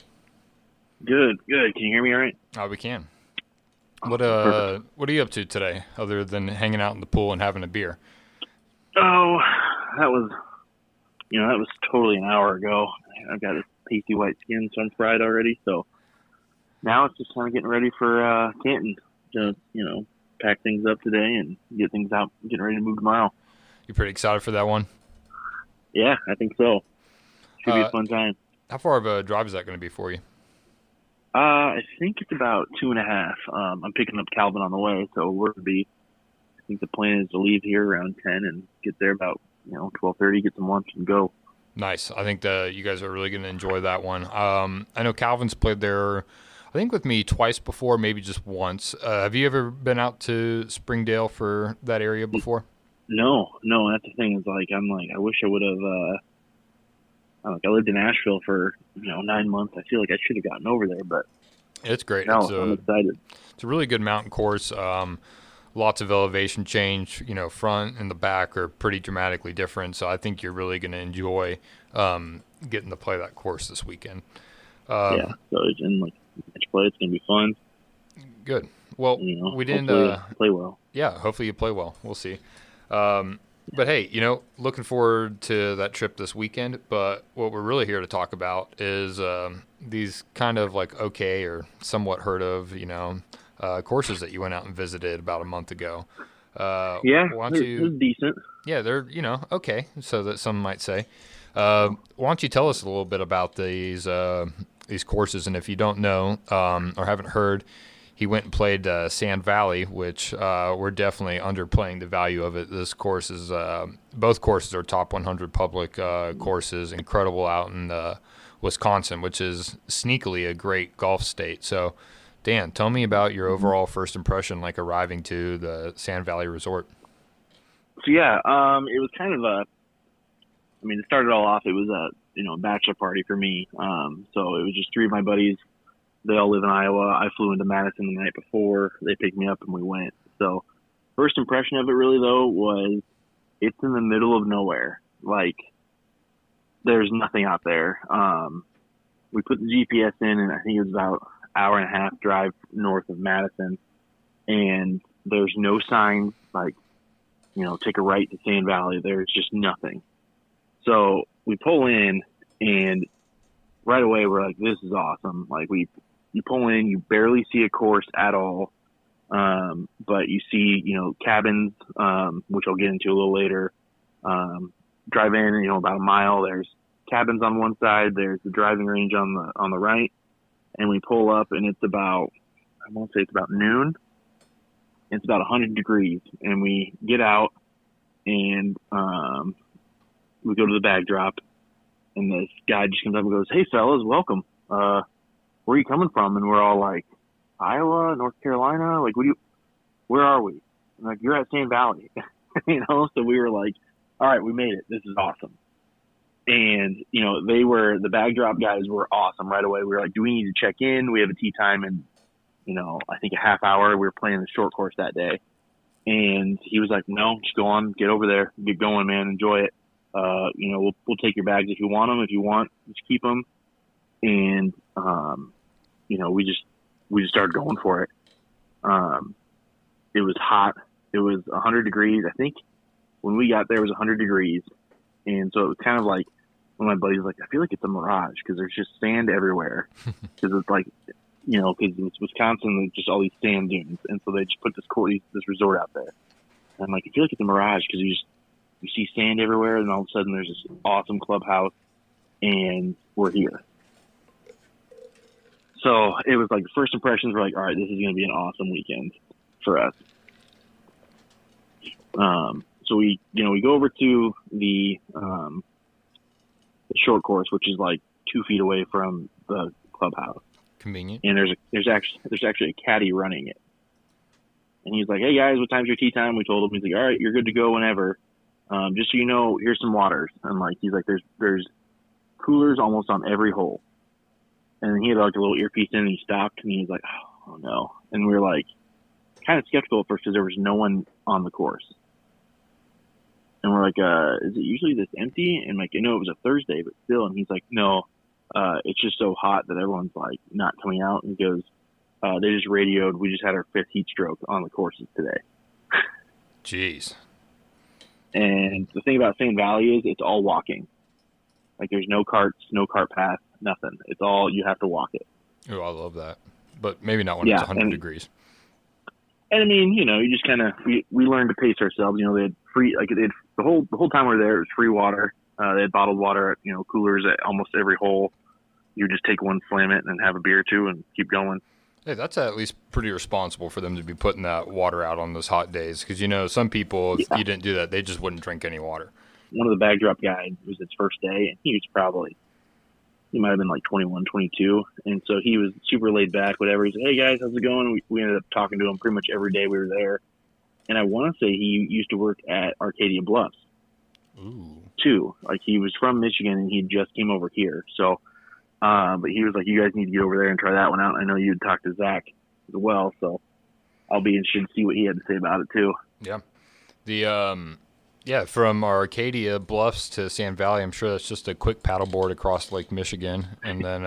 Good. Can you hear me all right? Oh, we can. What are you up to today, other than hanging out in the pool and having a beer? Oh, that was totally an hour ago. I've got a pasty white skin, so I'm fried already. So now it's just kind of getting ready for Canton to, you know, pack things up today and get things out, getting ready to move tomorrow. You pretty excited for that one? Yeah, I think so. Should be a fun time. How far of a drive is that going to be for you? I think it's about 2.5. I'm picking up Calvin on the way, so we're gonna be. I think the plan is to leave here around 10 and get there about 12:30, get some lunch and go. Nice. I think you guys are really gonna enjoy that one. I know Calvin's played there, I think, with me twice before, maybe just once. Have you ever been out to Springdale for that area before? No. That's the thing. Is like I wish I would have. I lived in Asheville for 9 months. I feel like I should have gotten over there, but it's great. No, I'm excited. It's a really good mountain course. Lots of elevation change. Front and the back are pretty dramatically different. So I think you're really going to enjoy getting to play that course this weekend. Yeah, so it's in match play. It's going to be fun. Good. Well, we didn't play well. Yeah, hopefully you play well. We'll see. But hey, looking forward to that trip this weekend. But what we're really here to talk about is these kind of okay or somewhat heard of, courses that you went out and visited about a month ago. Yeah, they're decent. Yeah, they're, okay, so that some might say. Why don't you tell us a little bit about these courses? And if you don't know or haven't heard, he went and played Sand Valley, which we're definitely underplaying the value of it. This course is both courses are top 100 public courses, incredible out in Wisconsin, which is sneakily a great golf state. So, Dan, tell me about your overall first impression, arriving to the Sand Valley Resort. So yeah, it was kind of it started all off. It was a bachelor party for me. So it was just 3 of my buddies. They all live in Iowa. I flew into Madison the night before. They picked me up and we went. So first impression of it really, though, was it's in the middle of nowhere. There's nothing out there. We put the GPS in, and I think it was about an 1.5-hour drive north of Madison. And there's no signs, take a right to Sand Valley. There's just nothing. So we pull in, and right away we're like, this is awesome. We You pull in, you barely see a course at all, but you see, you know, cabins, which I'll get into a little later. Drive in, you know, about a mile. There's cabins on one side. There's the driving range on the right, and we pull up, and it's about, I want to say it's about noon. It's about 100 degrees, and we get out, and we go to the backdrop, and this guy just comes up and goes, "Hey, fellas, welcome. Where are you coming from?" And we're all like, "Iowa, North Carolina, like, where are we?" And like, "You're at Sand Valley." You know, so we were like, "All right, we made it. This is awesome." And, you know, the backdrop guys were awesome right away. We were like, "Do we need to check in? We have a tee time in, you know, I think a half hour." We were playing the short course that day. And he was like, "No, just go on, get over there, get going, man, enjoy it. You know, we'll take your bags if you want them. If you want, just keep them." And, you know, we just started going for it. It was hot. It was 100 degrees. I think when we got there, it was 100 degrees. And so it was kind of like, when my buddy was like, "I feel like it's a mirage because there's just sand everywhere." Because it's like, you know, because it's Wisconsin, there's just all these sand dunes. And so they just put this resort out there. And I'm like, "I feel like it's a mirage because you see sand everywhere." And all of a sudden there's this awesome clubhouse and we're here. So it was like the first impressions were like, all right, this is going to be an awesome weekend for us. So we go over to the short course, which is like 2 feet away from the clubhouse. Convenient. And there's actually a caddy running it. And he's like, "Hey guys, what time's your tee time?" We told him. He's like, "All right, you're good to go whenever. Just so you know, here's some waters." And like, he's like, there's coolers almost on every hole. And he had like a little earpiece in, and he stopped, and he was like, "Oh no." And we were like kind of skeptical at first because there was no one on the course. And we're like, "Is it usually this empty?" And like, you know, it was a Thursday, but still. And he's like, "No, it's just so hot that everyone's like not coming out." And he goes, "They just radioed. We just had our 5th heat stroke on the courses today." Jeez. And the thing about Sand Valley is it's all walking. Like there's no carts, no cart path, nothing. It's all, you have to walk it. Oh, I love that. But maybe not when it's 100 degrees. And I mean, you know, you just kind of, we learned to pace ourselves. You know, they had free, like they had, the whole time we were there, it was free water. They had bottled water, you know, coolers at almost every hole. You would just take one, slam it, and have a beer or two and keep going. Hey, that's at least pretty responsible for them to be putting that water out on those hot days. Because, you know, some people, if you didn't do that, they just wouldn't drink any water. One of the backdrop guys, it was his first day, and he might have been like 21, 22. And so he was super laid back, whatever. He's like, "Hey, guys, how's it going?" We ended up talking to him pretty much every day we were there. And I want to say he used to work at Arcadia Bluffs. Ooh. Too. Like, he was from Michigan, and he just came over here. So, but he was like, "You guys need to get over there and try that one out. I know you had talked to Zach as well." So I'll be interested to see what he had to say about it, too. Yeah. Yeah, from Arcadia Bluffs to Sand Valley, I'm sure that's just a quick paddleboard across Lake Michigan, and then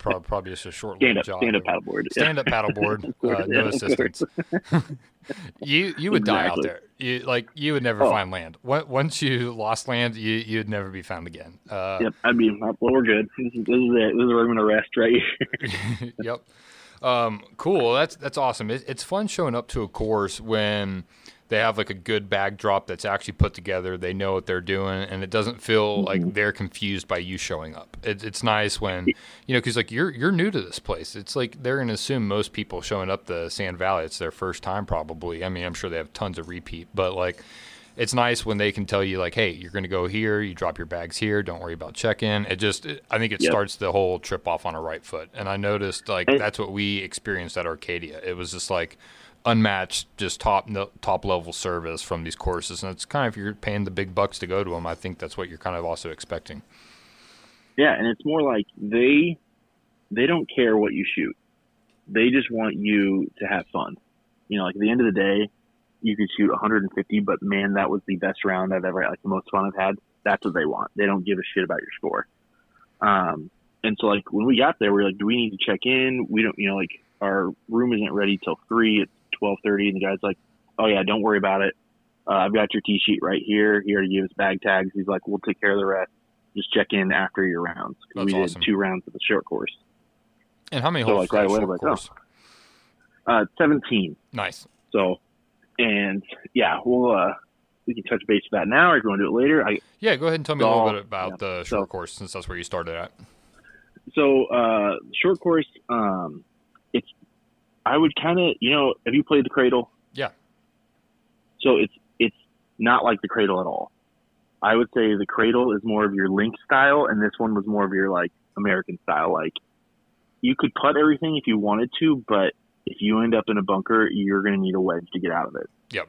probably just a short little jog. Stand-up paddleboard. Stand-up paddleboard, no assistance. You would die out there. You would never find land. Once you lost land, you'd never be found again. Yep, I mean, well, we're good. This is it. This is where I'm going to rest right here. Yep. Cool. That's awesome. It's fun showing up to a course when – they have like a good backdrop that's actually put together. They know what they're doing, and it doesn't feel like they're confused by you showing up. It's nice when, you know, because like you're new to this place. It's like they're going to assume most people showing up to Sand Valley, it's their first time probably. I mean, I'm sure they have tons of repeat, but like it's nice when they can tell you like, hey, you're going to go here. You drop your bags here. Don't worry about check-in. I think it starts the whole trip off on a right foot. And I noticed like that's what we experienced at Arcadia. It was just like, unmatched, just top level service from these courses, and it's kind of, if you're paying the big bucks to go to them, I think that's what you're kind of also expecting. Yeah, and it's more like they don't care what you shoot; they just want you to have fun. You know, like at the end of the day, you could shoot 150, but man, that was the best round I've ever had, like the most fun I've had. That's what they want. They don't give a shit about your score. And so like when we got there, we were like, do we need to check in? We don't, you know, like our room isn't ready till 3. It's 12:30, and the guy's like, "Oh yeah, don't worry about it. I've got your tee sheet right here. He already gave us bag tags." He's like, "We'll take care of the rest. Just check in after your rounds." That's awesome. We did 2 rounds of the short course. And how many holes? So, like, right away, like, oh. 17. Nice. So, and, yeah, we'll we can touch base with that now, or if you want to do it later. Yeah, go ahead and tell me a little bit about the short course, since that's where you started at. So, short course, it's, I would kind of, you know, have you played the Cradle? Yeah. So it's not like the Cradle at all. I would say the Cradle is more of your link style, and this one was more of your, like, American style. Like, you could putt everything if you wanted to, but if you end up in a bunker, you're going to need a wedge to get out of it. Yep.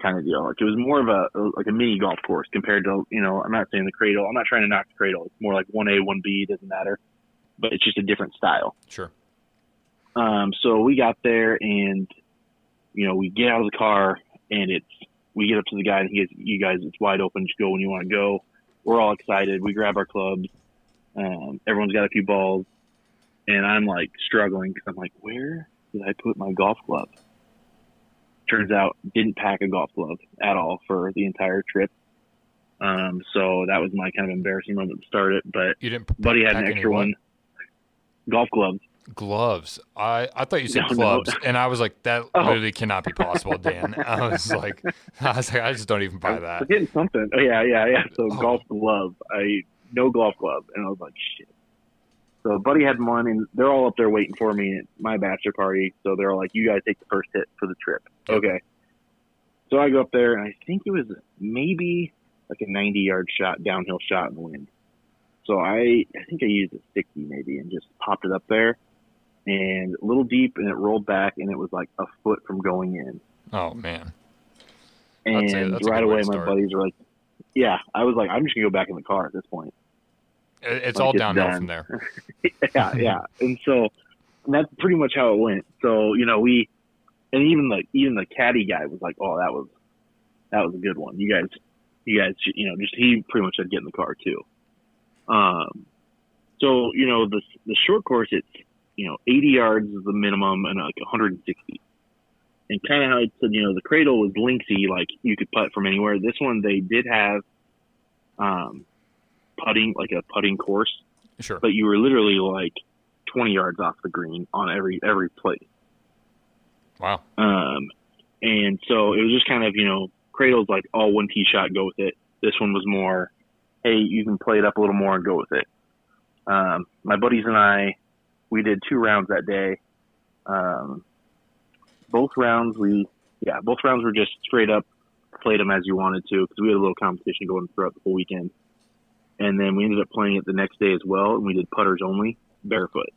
Kind of deal. Like, it was more of a mini golf course compared to, you know, I'm not saying the Cradle. I'm not trying to knock the Cradle. It's more like 1A, 1B, doesn't matter. But it's just a different style. Sure. So we got there, and, you know, we get out of the car, and we get up to the guy, and he goes, "You guys, it's wide open. Just go when you want to go." We're all excited. We grab our clubs. Everyone's got a few balls. And I'm, like, struggling because I'm like, where did I put my golf club? Turns out, didn't pack a golf club at all for the entire trip. So that was my kind of embarrassing moment to start it. But you didn't Buddy had an extra one. Golf clubs. Gloves. I thought you said clubs, no. And I was like, that literally cannot be possible, Dan. I was like, I just don't even buy that. I'm forgetting something. Oh, yeah. So golf glove. No golf club. And I was like, shit. So Buddy had one, and they're all up there waiting for me at my bachelor party. So they're all like, "You guys take the first hit for the trip." Okay. So I go up there, and I think it was maybe like a 90-yard shot, downhill shot in the wind. So I think I used a 60 maybe and just popped it up there and a little deep, and it rolled back, and it was like a foot from going in. Oh, man. And right away my buddies were like, yeah, I was like, I'm just going to go back in the car at this point. It's all downhill from there. yeah. And so that's pretty much how it went. So, you know, even the caddy guy was like, "Oh, that was a good one. You guys, you know," he pretty much said, "Get in the car too." So, you know, the short course, it's, you know, 80 yards is the minimum and like 160. And kind of how I said, you know, the Cradle was linksy, like you could putt from anywhere. This one, they did have, putting, like a putting course. Sure. But you were literally like 20 yards off the green on every play. Wow. And so it was just kind of, you know, Cradle's like all one tee shot, go with it. This one was more, hey, you can play it up a little more and go with it. My buddies and I, we did 2 rounds that day. Both rounds were just straight up, played them as you wanted to, because we had a little competition going throughout the whole weekend. And then we ended up playing it the next day as well, and we did putters only, barefoot.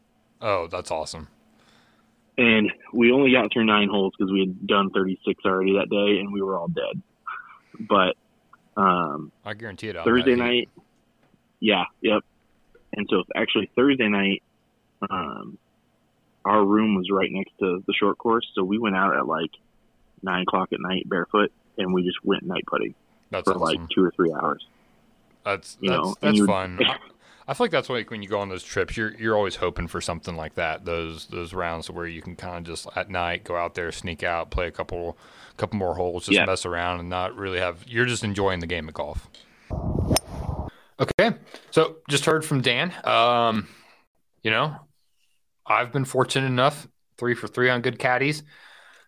Oh, that's awesome. And we only got through 9 holes because we had done 36 already that day, and we were all dead. But I guarantee it. Thursday night, yeah, yep. And so actually Thursday night, our room was right next to the short course, so we went out at like 9 o'clock at night barefoot, and we just went night putting for like 2 or 3 hours. That's fun. I feel like that's like when you go on those trips, you're always hoping for something like that. Those rounds where you can kind of just at night go out there, sneak out, play a couple more holes, just mess around and not really you're just enjoying the game of golf. Okay, so just heard from Dan. You know, I've been fortunate enough, 3 for 3 on good caddies.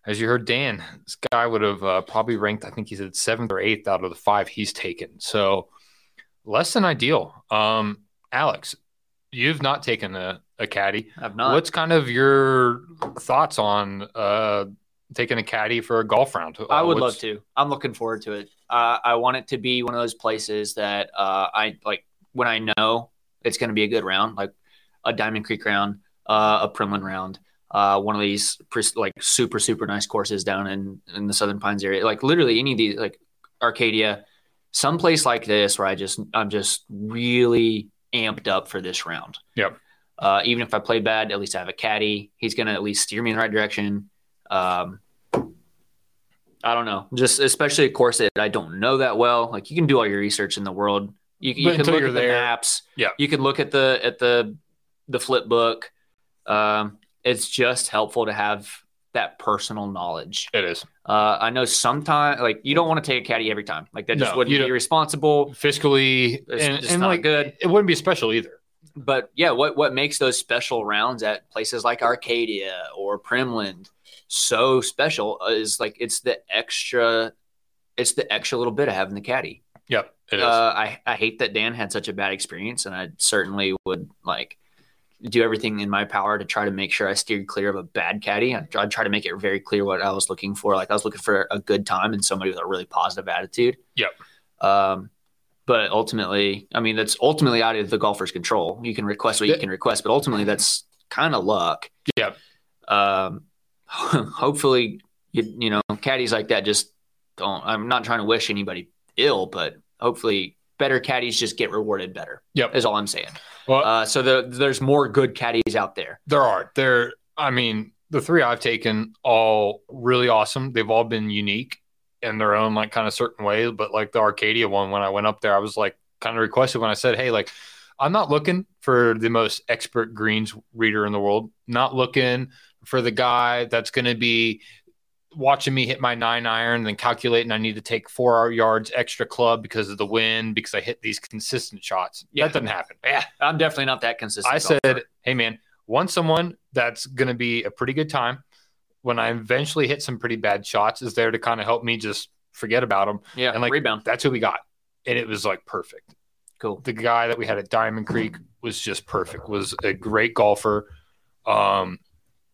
As you heard, Dan, this guy would have probably ranked, I think he said 7th or 8th out of the 5 he's taken. So. Less than ideal. Alex, you've not taken a caddy. I've not. What's kind of your thoughts on taking a caddy for a golf round? I would love to. I'm looking forward to it. I want it to be one of those places that I like when I know it's going to be a good round, like a Diamond Creek round, a Primland round, one of these like super, super nice courses down in the Southern Pines area. Like literally any of these, like Arcadia, someplace like this where I'm just really amped up for this round. Yep. Even if I play bad, at least I have a caddy. He's going to at least steer me in the right direction. I don't know. Just especially a course that I don't know that well. Like you can do all your research in the world. You can look at the maps. Yeah. You can look at the flip book. It's just helpful to have that personal knowledge. It is. I know sometimes, like, you don't want to take a caddy every time. Like, that just wouldn't be responsible. Fiscally, it's just not good. It wouldn't be special either. But yeah, what makes those special rounds at places like Arcadia or Primland so special is like it's the extra little bit of having the caddy. Yep, it is. I hate that Dan had such a bad experience, and I certainly would like do everything in my power to try to make sure I steered clear of a bad caddy. I'd try to make it very clear what I was looking for. Like I was looking for a good time and somebody with a really positive attitude. Yep. But ultimately, I mean, that's ultimately out of the golfer's control. You can request what you can request, but ultimately that's kind of luck. Yeah. Hopefully, you know, caddies like that just don't – I'm not trying to wish anybody ill, but hopefully better caddies just get rewarded better. Yep. Is all I'm saying. Well, so there's more good caddies out there. There are. I mean, the three I've taken, all really awesome. They've all been unique in their own like kind of certain way, but like the Arcadia one, when I went up there, I was like kind of requested when I said, hey, like I'm not looking for the most expert greens reader in the world, not looking for the guy that's going to be watching me hit my 9-iron and then calculating I need to take 4 yards extra club because of the wind, because I hit these consistent shots. Yeah. That doesn't happen. Yeah. I'm definitely not that consistent. I said, hey man, want someone that's going to be a pretty good time when I eventually hit some pretty bad shots is there to kind of help me just forget about them. Yeah. And like rebound. That's who we got. And it was like perfect. Cool. The guy that we had at Diamond Creek was just perfect, was a great golfer.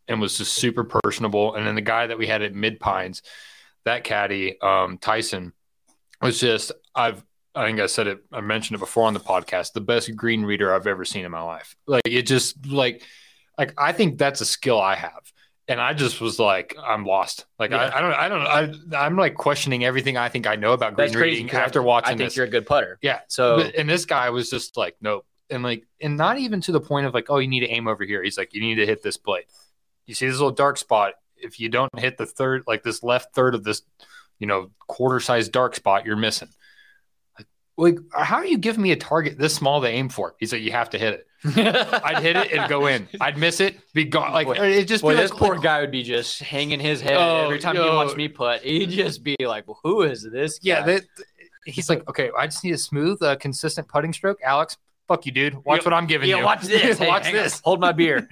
And was just super personable. And then the guy that we had at Mid Pines, that caddy, Tyson, was just, I think I said it, I mentioned it before on the podcast, the best green reader I've ever seen in my life. Like it just like I think that's a skill I have. And I just was like, I'm lost. Like yeah. I'm like questioning everything I think I know about green reading after watching this. I think you're a good putter. Yeah. So and this guy was just like, nope. And like, and not even to the point of like, oh, you need to aim over here. He's like, you need to hit this blade. You see this little dark spot. If you don't hit the third, like this left third of this, you know, quarter size dark spot, you're missing. Like, how are you giving me a target this small to aim for? He said, you have to hit it. I'd hit it and go in. I'd miss it, be gone. Like it just. Boy, be this like, poor guy would be just hanging his head every time he watched me putt. He'd just be like, well, "Who is this guy?" Yeah, he's like, "Okay, I just need a smooth, consistent putting stroke." Alex, fuck you, dude. Watch what I'm giving you. Watch this. Hey, watch this. Hold my beer,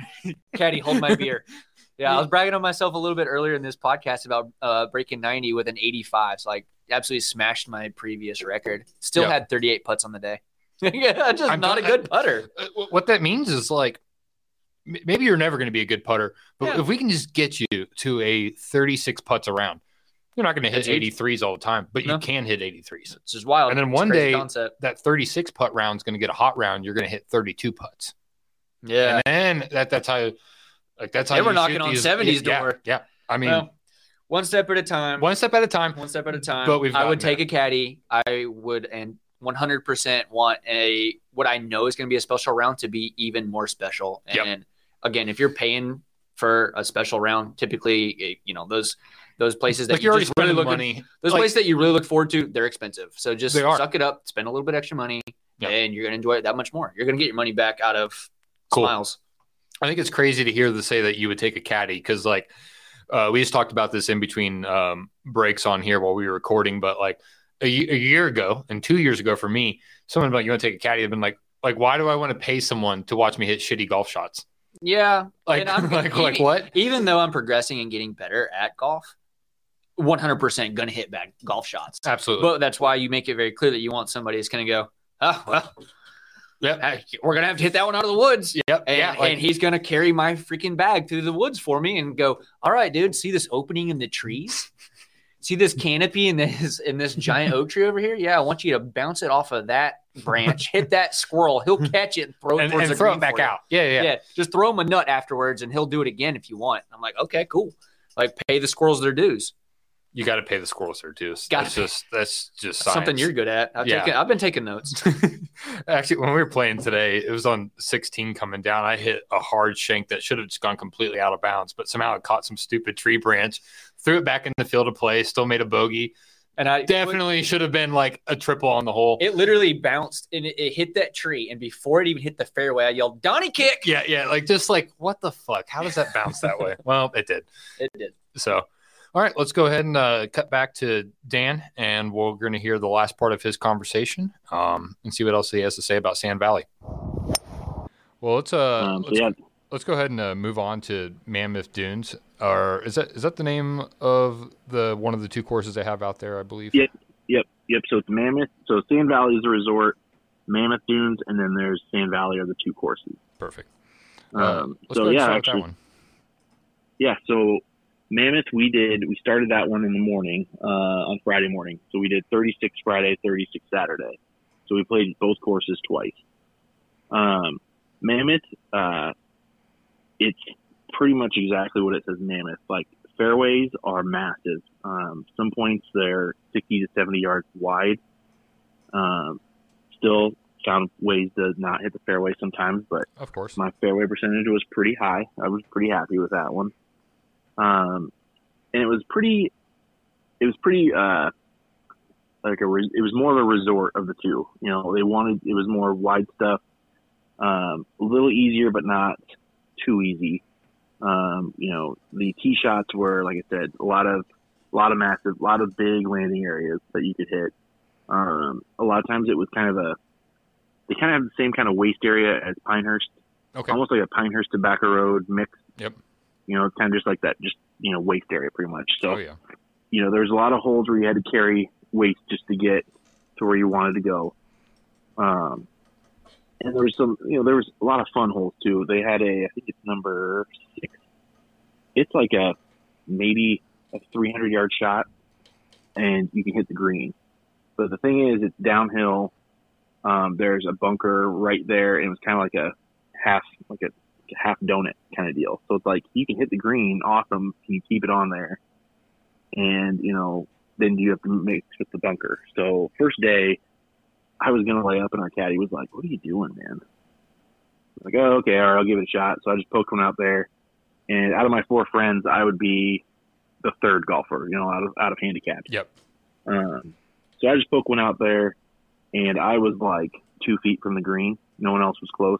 caddy. Hold my beer. Yeah, I was bragging on myself a little bit earlier in this podcast about breaking 90 with an 85. So like, absolutely smashed my previous record. Still had 38 putts on the day. I'm not a good putter. What that means is like, maybe you're never going to be a good putter, but if we can just get you to a 36 putts a round, you're not going to hit 83s all the time, but you can hit 83s. It's just wild. And then one day that 36 putt round is going to get a hot round. You're going to hit 32 putts. Yeah. And then that's how, like, that's how they were knocking on 70s door. Yeah. I mean, one step at a time. But I would take a caddy. I would, and 100% want what I know is going to be a special round to be even more special. And again, if you're paying for a special round, typically, you know, those places that like you're just really looking, money. Those places that you really look forward to, they're expensive. So just suck it up, spend a little bit extra money, and you're going to enjoy it that much more. You're going to get your money back out of smiles. I think it's crazy to hear the say that you would take a caddy because like we just talked about this in between breaks on here while we were recording, but like, a year ago and 2 years ago for me, someone like, you want to take a caddy? I've been like, why do I want to pay someone to watch me hit shitty golf shots? Yeah. Like, and I'm, like what? Even though I'm progressing and getting better at golf, 100% going to hit bad golf shots. Absolutely. But that's why you make it very clear that you want somebody that's going to go, oh, well, we're going to have to hit that one out of the woods. Yep. And, and he's going to carry my freaking bag through the woods for me and go, all right, dude, see this opening in the trees? See this canopy in this giant oak tree over here? Yeah, I want you to bounce it off of that branch. Hit that squirrel. He'll catch it and throw it towards the green back out. Yeah. Just throw him a nut afterwards, and he'll do it again if you want. I'm like, okay, cool. Like, pay the squirrels their dues. You got to pay the squirrels their dues. That's just science. Something you're good at. I've been taking notes. Actually, when we were playing today, it was on 16 coming down. I hit a hard shank that should have just gone completely out of bounds, but somehow it caught some stupid tree branch. Threw it back in the field of play, still made a bogey. And I definitely should have been like a triple on the hole. It literally bounced and it hit that tree. And before it even hit the fairway, I yelled, Donnie kick. Yeah. Like, what the fuck? How does that bounce that way? Well, it did. So, all right, let's go ahead and cut back to Dan. And we're going to hear the last part of his conversation and see what else he has to say about Sand Valley. Well, let's go ahead and move on to Mammoth Dunes. Or is that the name of the one of the two courses they have out there? I believe. Yep. So it's Mammoth. So Sand Valley is a resort, Mammoth Dunes, and then there's Sand Valley are the two courses. Perfect. Let's start with that one. Yeah. So Mammoth, we started that one in the morning on Friday morning. So we did 36 Friday, 36 Saturday. So we played both courses twice. Mammoth, it's pretty much exactly what it says, Mammoth. Like, fairways are massive. Some points they're 60 to 70 yards wide. Still found ways to not hit the fairway sometimes, but of course, my fairway percentage was pretty high. I was pretty happy with that one. And it was more of a resort of the two. You know, it was more wide stuff. A little easier, but not too easy. You know, the tee shots were, like I said, a lot of big landing areas that you could hit. A lot of times it was they kind of have the same kind of waste area as Pinehurst. Okay. Almost like a Pinehurst Tobacco Road mix. Yep. You know, kind of just like that, just, you know, waste area pretty much. So, you know, there's a lot of holes where you had to carry waste just to get to where you wanted to go. And there was a lot of fun holes too. They had I think it's number 6. It's like maybe a 300 yard shot and you can hit the green. But the thing is, it's downhill. There's a bunker right there. And it was kind of like a half donut kind of deal. So it's like, you can hit the green. Awesome. Can you keep it on there? And, you know, then you have to mix with the bunker. So first day, I was going to lay up, and our caddy was like, "What are you doing, man?" I'm like, "Oh, okay, all right, I'll give it a shot." So I just poked one out there, and out of my 4 friends, I would be the 3rd golfer, you know, out of handicap. Yep. So I just poked one out there, and I was like 2 feet from the green. No one else was close.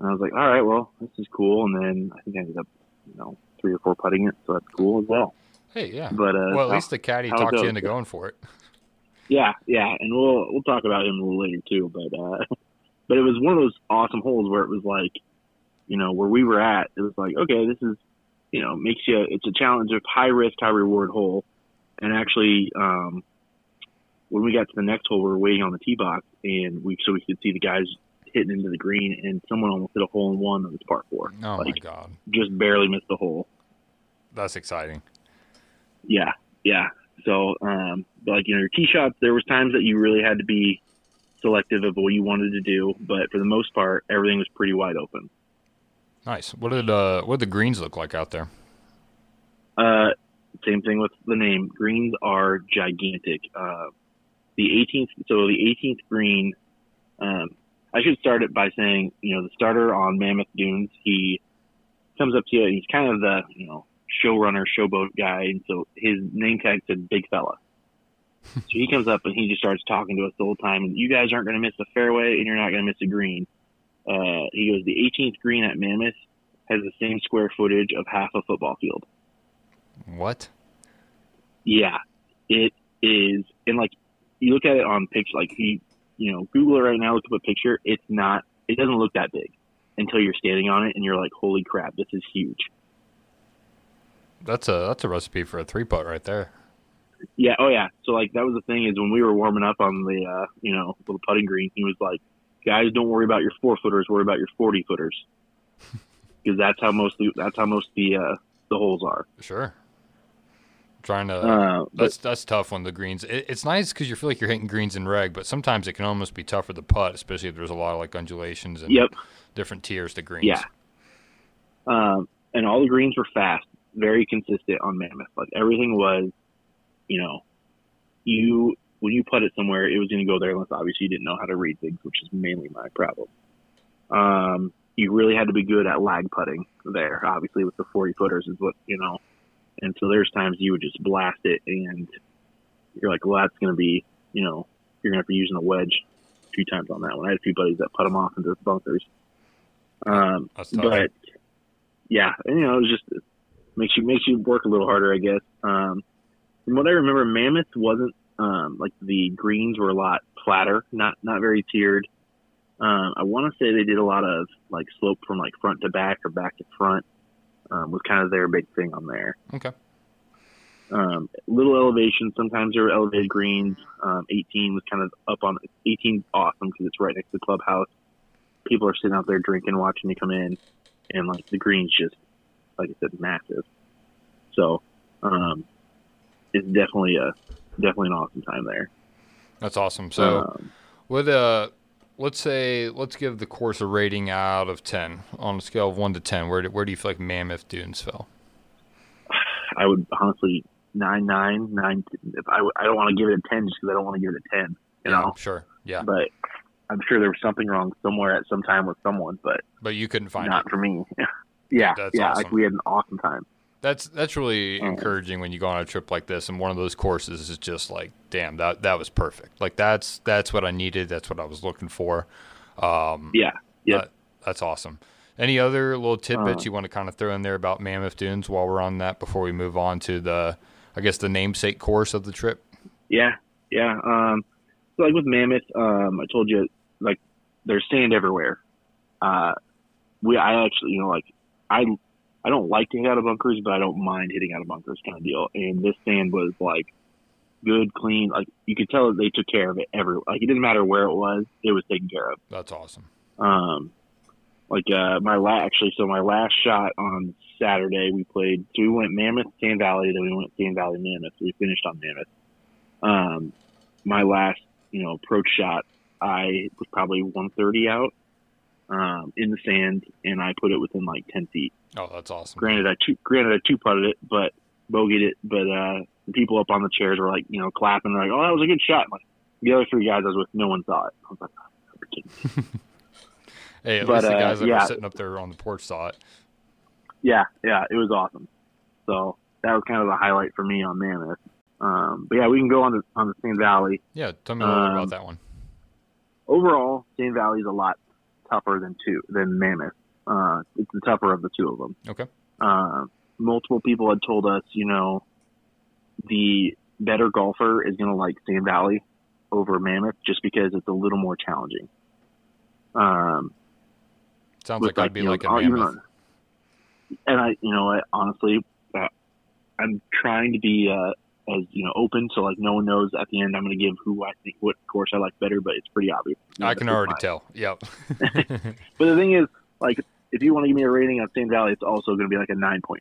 And I was like, "All right, well, this is cool." And then I think I ended up, you know, 3 or 4 putting it, so that's cool as well. Hey, yeah. But at least the caddy talked you into going for it. Yeah, and we'll talk about him a little later too. But it was one of those awesome holes where it was like, you know, where we were at, it was like, okay, this is, you know, it's a challenge of high risk, high reward hole. And actually, when we got to the next hole, we were waiting on the tee box, and we could see the guys hitting into the green, and someone almost hit a hole in one that was par 4. Oh, like, my God! Just barely missed the hole. That's exciting. Yeah. So, like, you know, your tee shots, there was times that you really had to be selective of what you wanted to do, but for the most part, everything was pretty wide open. Nice. What did the greens look like out there? Same thing with the name. Greens are gigantic. The 18th green, I should start it by saying, you know, the starter on Mammoth Dunes, he comes up to you, and he's kind of the, you know, showrunner, showboat guy, and so his name tag said Big Fella. So he comes up and he just starts talking to us the whole time, and you guys aren't going to miss the fairway, and you're not going to miss a green. He goes, the 18th green at Mammoth has the same square footage of half a football field. What? Yeah, it is. And like, you look at it on picture, like, he, you know, Google it right now, look up a picture. It's not, it doesn't look that big until you're standing on it and you're like, holy crap, this is huge. That's a recipe for a 3-putt right there. Yeah. Oh yeah. So like, that was the thing, is when we were warming up on the, you know, little putting green, he was like, guys, don't worry about your 4-footers, worry about your 40-footers. Cause that's how most the holes are. Sure. That's tough on the greens. It's nice, cause you feel like you're hitting greens in reg, but sometimes it can almost be tougher to putt, especially if there's a lot of like undulations and different tiers to greens. Yeah. And all the greens were fast. Very consistent on Mammoth. Like, everything was, you know, when you put it somewhere, it was going to go there, unless obviously you didn't know how to read things, which is mainly my problem. You really had to be good at lag putting there, obviously, with the 40-footers is what, you know. And so there's times you would just blast it, and you're like, well, that's going to be, you know, you're going to have to be using a wedge a few times on that one. I had a few buddies that put them off into the bunkers. But, yeah, and, you know, it was just – makes you work a little harder, I guess. From what I remember, Mammoth wasn't, like, the greens were a lot flatter, not very tiered. I want to say they did a lot of like slope from like front to back or back to front, was kind of their big thing on there. Okay. Little elevation. Sometimes there were elevated greens. 18 was kind of up on 18. Awesome. Cause it's right next to the clubhouse. People are sitting out there drinking, watching you come in, and like the green's just, like I said, massive. So, it's definitely an awesome time there. That's awesome. So let's say, let's give the course a rating out of 10 on a scale of 1 to 10. Where do you feel like Mammoth Dunes fell? I would honestly 9. If I don't want to give it a 10 just because I don't want to give it a 10, you know? Sure. Yeah. But I'm sure there was something wrong somewhere at some time with someone, but you couldn't find it. Not for me. Yeah. That's awesome. Like we had an awesome time. That's really encouraging when you go on a trip like this, and one of those courses is just like, damn, that was perfect. Like that's what I needed. That's what I was looking for. Yeah. That's awesome. Any other little tidbits you want to kind of throw in there about Mammoth Dunes while we're on that before we move on to the, I guess, the namesake course of the trip? Yeah. So like with Mammoth, I told you, like, there's sand everywhere. I actually, you know, like I don't like to hit out of bunkers, but I don't mind hitting out of bunkers kind of deal. And this sand was like good, clean. Like you could tell they took care of it everywhere. Like it didn't matter where it was taken care of. That's awesome. My last shot on Saturday we played. So we went Mammoth, Sand Valley, then we went Sand Valley, Mammoth. So we finished on Mammoth. My last, approach shot, I was probably 130 out in the sand, and I put it within like 10 feet. Oh, that's awesome. Granted, I two-putted it, but bogeyed it. But the people up on the chairs were like, clapping. They're like, oh, that was a good shot. Like, the other three guys I was with, no one saw it. I was like, oh, I'm kidding. Hey, at least the guys that were sitting up there on the porch saw it. Yeah, it was awesome. So that was kind of the highlight for me on Mammoth. But yeah, we can go on the Sand Valley. Yeah, tell me a little about that one. Overall, Sand Valley is a lot tougher than Mammoth. It's the tougher of the two of them. Okay. Multiple people had told us, the better golfer is going to like Sand Valley over Mammoth just because it's a little more challenging. Sounds like I'd be like a Mammoth. And I honestly, I'm trying to be, as open, so like no one knows at the end. I'm going to give who I think what course I like better, but it's pretty obvious. I can already tell. Yep. But the thing is, like, if you want to give me a rating on Sand Valley, it's also going to be like a 9.9.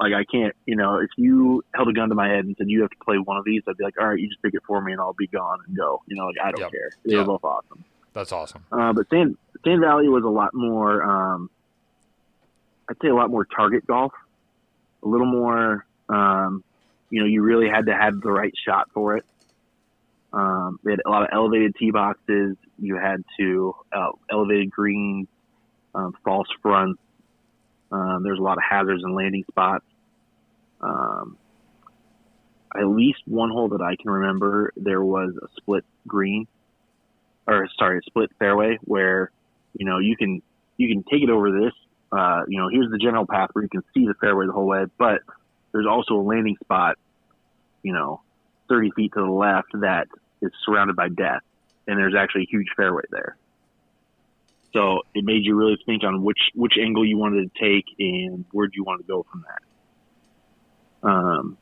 Like I can't, if you held a gun to my head and said you have to play one of these, I'd be like, all right, you just pick it for me, and I'll be gone and go. Like I don't care. They're both awesome. That's awesome. But Sand Valley was a lot more, I'd say a lot more target golf, a little more. You really had to have the right shot for it. They had a lot of elevated tee boxes. You had to elevated greens, false fronts. There's a lot of hazards and landing spots. At least one hole that I can remember, there was a split green, a split fairway where, you can take it over this. Here's the general path where you can see the fairway the whole way, but there's also a landing spot, 30 feet to the left that is surrounded by death, and there's actually a huge fairway there. So it made you really think on which angle you wanted to take and where do you want to go from that.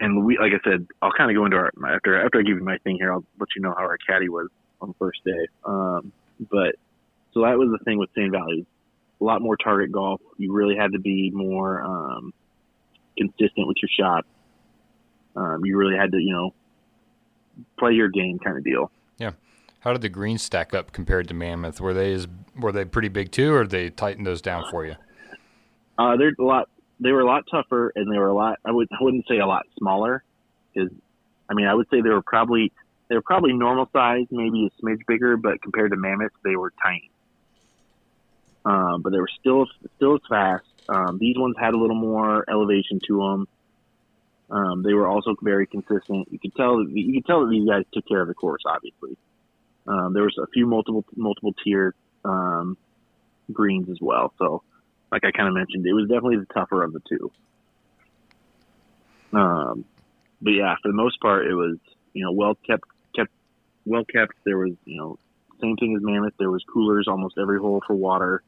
And we, like I said, I'll kind of go into our after I give you my thing here, I'll let you know how our caddy was on the first day. But so that was the thing with Sand Valley, a lot more target golf. You really had to be more consistent with your shot. You really had to, play your game kind of deal. Yeah. How did the greens stack up compared to Mammoth? Were they pretty big too, or did they tighten those down for you? They were a lot tougher, and they were I wouldn't say a lot smaller, because I would say they were probably normal size, maybe a smidge bigger, but compared to Mammoth, they were tiny. But they were still as fast. These ones had a little more elevation to them. They were also very consistent. You could tell that these guys took care of the course, obviously. There was a few multiple tier greens as well. So, like I kind of mentioned, it was definitely the tougher of the two. But yeah, for the most part, it was well kept. There was same thing as Mammoth. There was coolers almost every hole for water.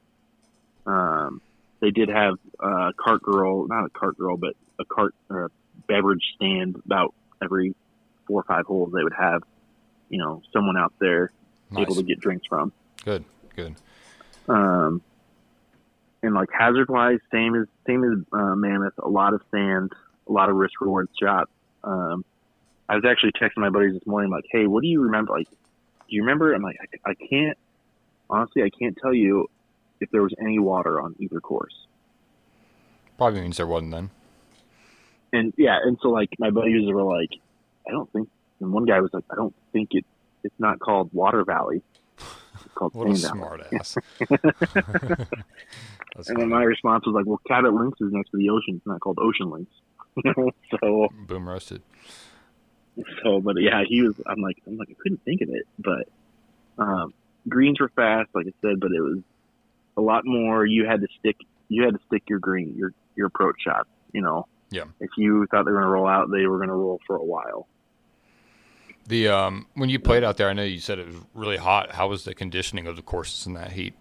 They did have a cart girl, not a cart girl, but a cart beverage stand about every 4 or 5 holes. They would have, you know, someone out there nice. Able to get drinks from. Good, good. And like hazard wise, same as Mammoth. A lot of sand, a lot of risk reward shots. I was actually texting my buddies this morning, like, hey, what do you remember? Like, do you remember? I'm like, I can't, honestly, I can't tell you if there was any water on either course. Probably means there wasn't then. And yeah, and so like my buddies were like, I don't think, and one guy was like, I don't think it's not called Water Valley. It's called what Sand a Valley. Smart ass. That's and funny. Then my response was like, well, Cabot Links is next to the ocean. It's not called Ocean Links. So boom roasted. So, but yeah, he was, I'm like, I couldn't think of it, but, greens were fast, like I said, but it was a lot more, you had to stick your green, your approach shot, you know? Yeah. If you thought they were going to roll out, they were going to roll for a while. The, when you played out there, I know you said it was really hot. How was the conditioning of the courses in that heat?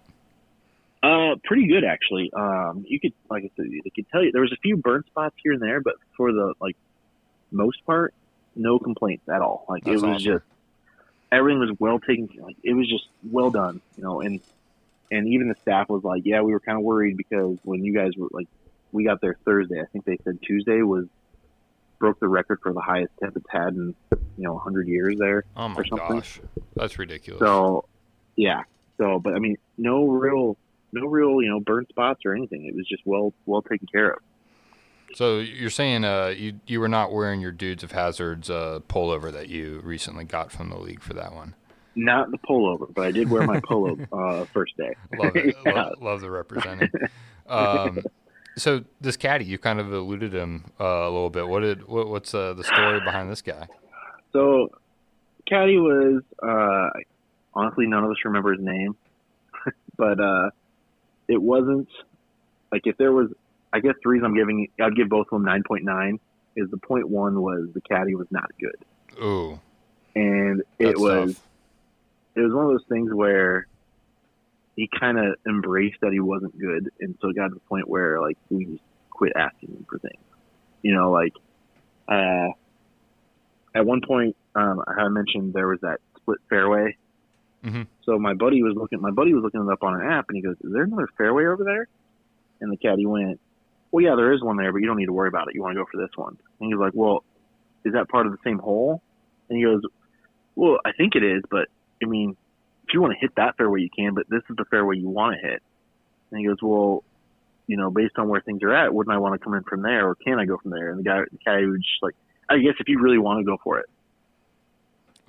Pretty good actually. You could, like I said, they could tell you there was a few burn spots here and there, but for the, like, most part, no complaints at all. Like that's it was awesome. Just everything was well taken. Like it was just well done, you know. And even the staff was like, yeah, we were kind of worried because when you guys were like, we got there Thursday. I think they said Tuesday broke the record for the highest temp it's had in 100 years there. Oh my or something. Gosh, that's ridiculous. So yeah, but I mean, no real burn spots or anything. It was just well taken care of. So you're saying you were not wearing your Dudes of Hazards pullover that you recently got from the league for that one? Not the pullover, but I did wear my polo first day. Love it. Yeah. Love the representing. So this caddy, you kind of alluded him a little bit. What's the story behind this guy? So caddy was honestly none of us remember his name, but it wasn't like if there was. I guess the reason I'd give both of them 9.9 is the 0.1 was the caddy was not good. Ooh. And it was one of those things where he kind of embraced that he wasn't good. And so it got to the point where like, we just quit asking him for things, at one point, I mentioned there was that split fairway. Mm-hmm. So my buddy was looking it up on an app and he goes, is there another fairway over there? And the caddy went, well, yeah, there is one there, but you don't need to worry about it. You want to go for this one. And he was like, well, is that part of the same hole? And he goes, well, I think it is, but, I mean, if you want to hit that fairway, you can, but this is the fairway you want to hit. And he goes, well, based on where things are at, wouldn't I want to come in from there, or can I go from there? And the caddy was just like, I guess if you really want to go for it.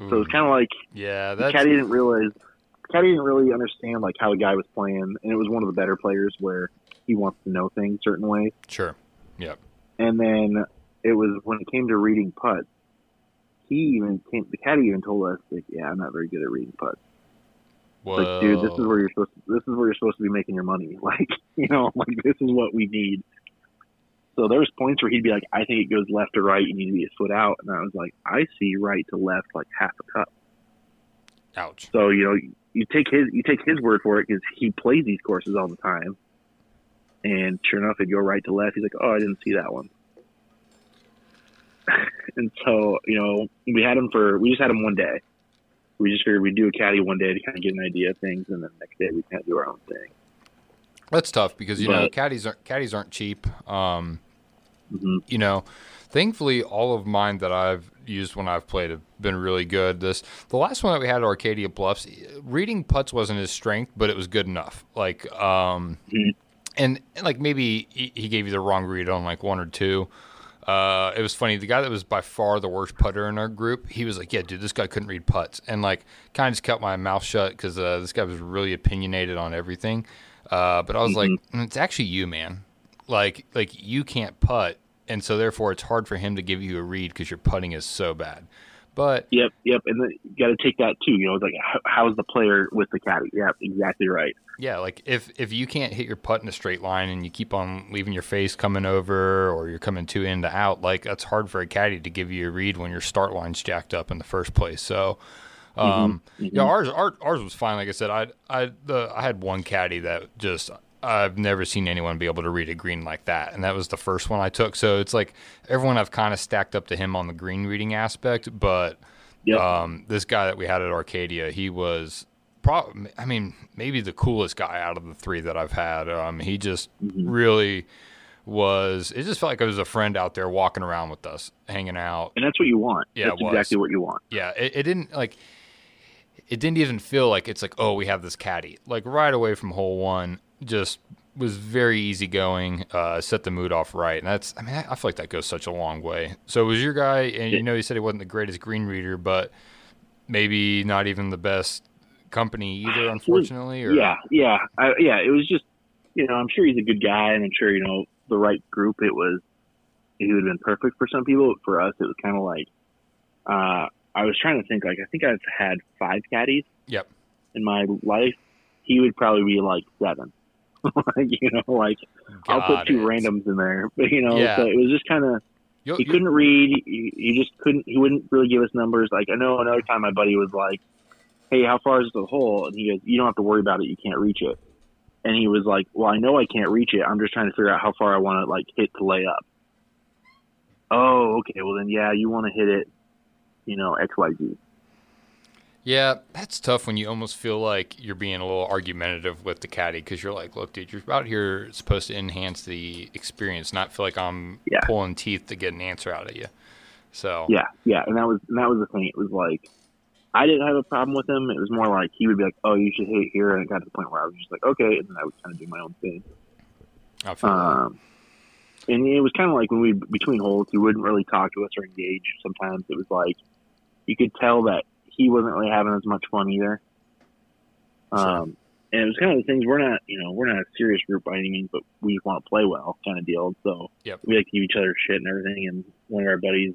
Mm. So it's kind of like the caddy didn't realize – caddy didn't really understand, like, how the guy was playing, and it was one of the better players where – he wants to know things certain ways. Sure. Yeah. And then it was when it came to reading putts, the caddy even told us, like, yeah, I'm not very good at reading putts. Whoa. Like, dude, this is where you're supposed to be making your money. Like, this is what we need. So there was points where he'd be like, I think it goes left to right, you need to be a foot out, and I was like, I see right to left like half a cup. Ouch. So, you take his word for it because he plays these courses all the time. And sure enough, it'd go right to left. He's like, oh, I didn't see that one. And so, we just had him one day. We just figured we'd do a caddy one day to kind of get an idea of things. And then the next day we kind of do our own thing. That's tough because, caddies aren't cheap. Mm-hmm. Thankfully all of mine that I've used when I've played have been really good. The last one that we had at Arcadia Bluffs, reading putts wasn't his strength, but it was good enough. Like, mm-hmm. And like maybe he gave you the wrong read on like one or two. It was funny. The guy that was by far the worst putter in our group, he was like, yeah, dude, this guy couldn't read putts. And like kind of just kept my mouth shut because this guy was really opinionated on everything. But I was like, it's actually you, man. Like you can't putt. And so therefore it's hard for him to give you a read because your putting is so bad. But Yep. And then you got to take that too. It's like, how's the player with the caddy? Yeah, exactly right. Yeah, like if you can't hit your putt in a straight line and you keep on leaving your face coming over or you're coming too in to out, like that's hard for a caddy to give you a read when your start line's jacked up in the first place. So Yeah, ours was fine. Like I said, I had one caddy that just, I've never seen anyone be able to read a green like that. And that was the first one I took. So it's like everyone I've kind of stacked up to him on the green reading aspect, but yep. This guy that we had at Arcadia, he was probably, I mean, maybe the coolest guy out of the three that I've had. He just really was, it just felt like I was a friend out there walking around with us, hanging out. And that's what you want. Yeah, that's exactly what you want. Yeah. It didn't like, it didn't even feel like it's like, oh, we have this caddy. Like right away from hole one, just was very easygoing, set the mood off right. And that's, I mean, I feel like that goes such a long way. So was your guy, and you know, he said he wasn't the greatest green reader, but maybe not even the best company either, unfortunately. Or... Yeah. It was just, you know, I'm sure he's a good guy, and I'm sure, you know, the right group, it was, he would have been perfect for some people. But for us, it was kind of like, I was trying to think, like, I think I've had 5 caddies in my life. He would probably be like 7. Like, you know, like, I'll put 2 randoms in there. But, you know, so it was just kind of, he couldn't read. He just couldn't, he wouldn't really give us numbers. Like, I know another time my buddy was like, hey, how far is the hole? And he goes, you don't have to worry about it. You can't reach it. And he was like, well, I know I can't reach it. I'm just trying to figure out how far I want to, like, hit to lay up. Oh, okay. Well, then, yeah, you want to hit it, you know, XYZ. Yeah, that's tough when you almost feel like you're being a little argumentative with the caddy, because you're like, look, dude, you're out here supposed to enhance the experience, not feel like I'm pulling teeth to get an answer out of you. So yeah, and that was the thing. It was like, I didn't have a problem with him. It was more like he would be like, oh, you should hit it here. And it got to the point where I was just like, okay, and then I would kind of do my own thing. I feel that. And it was kind of like when we, between holes, he wouldn't really talk to us or engage. Sometimes it was like, you could tell that he wasn't really having as much fun either. And it was kind of the things, we're not a serious group by any means, but we just want to play well kind of deal. So we like to give each other shit and everything. And one of our buddies,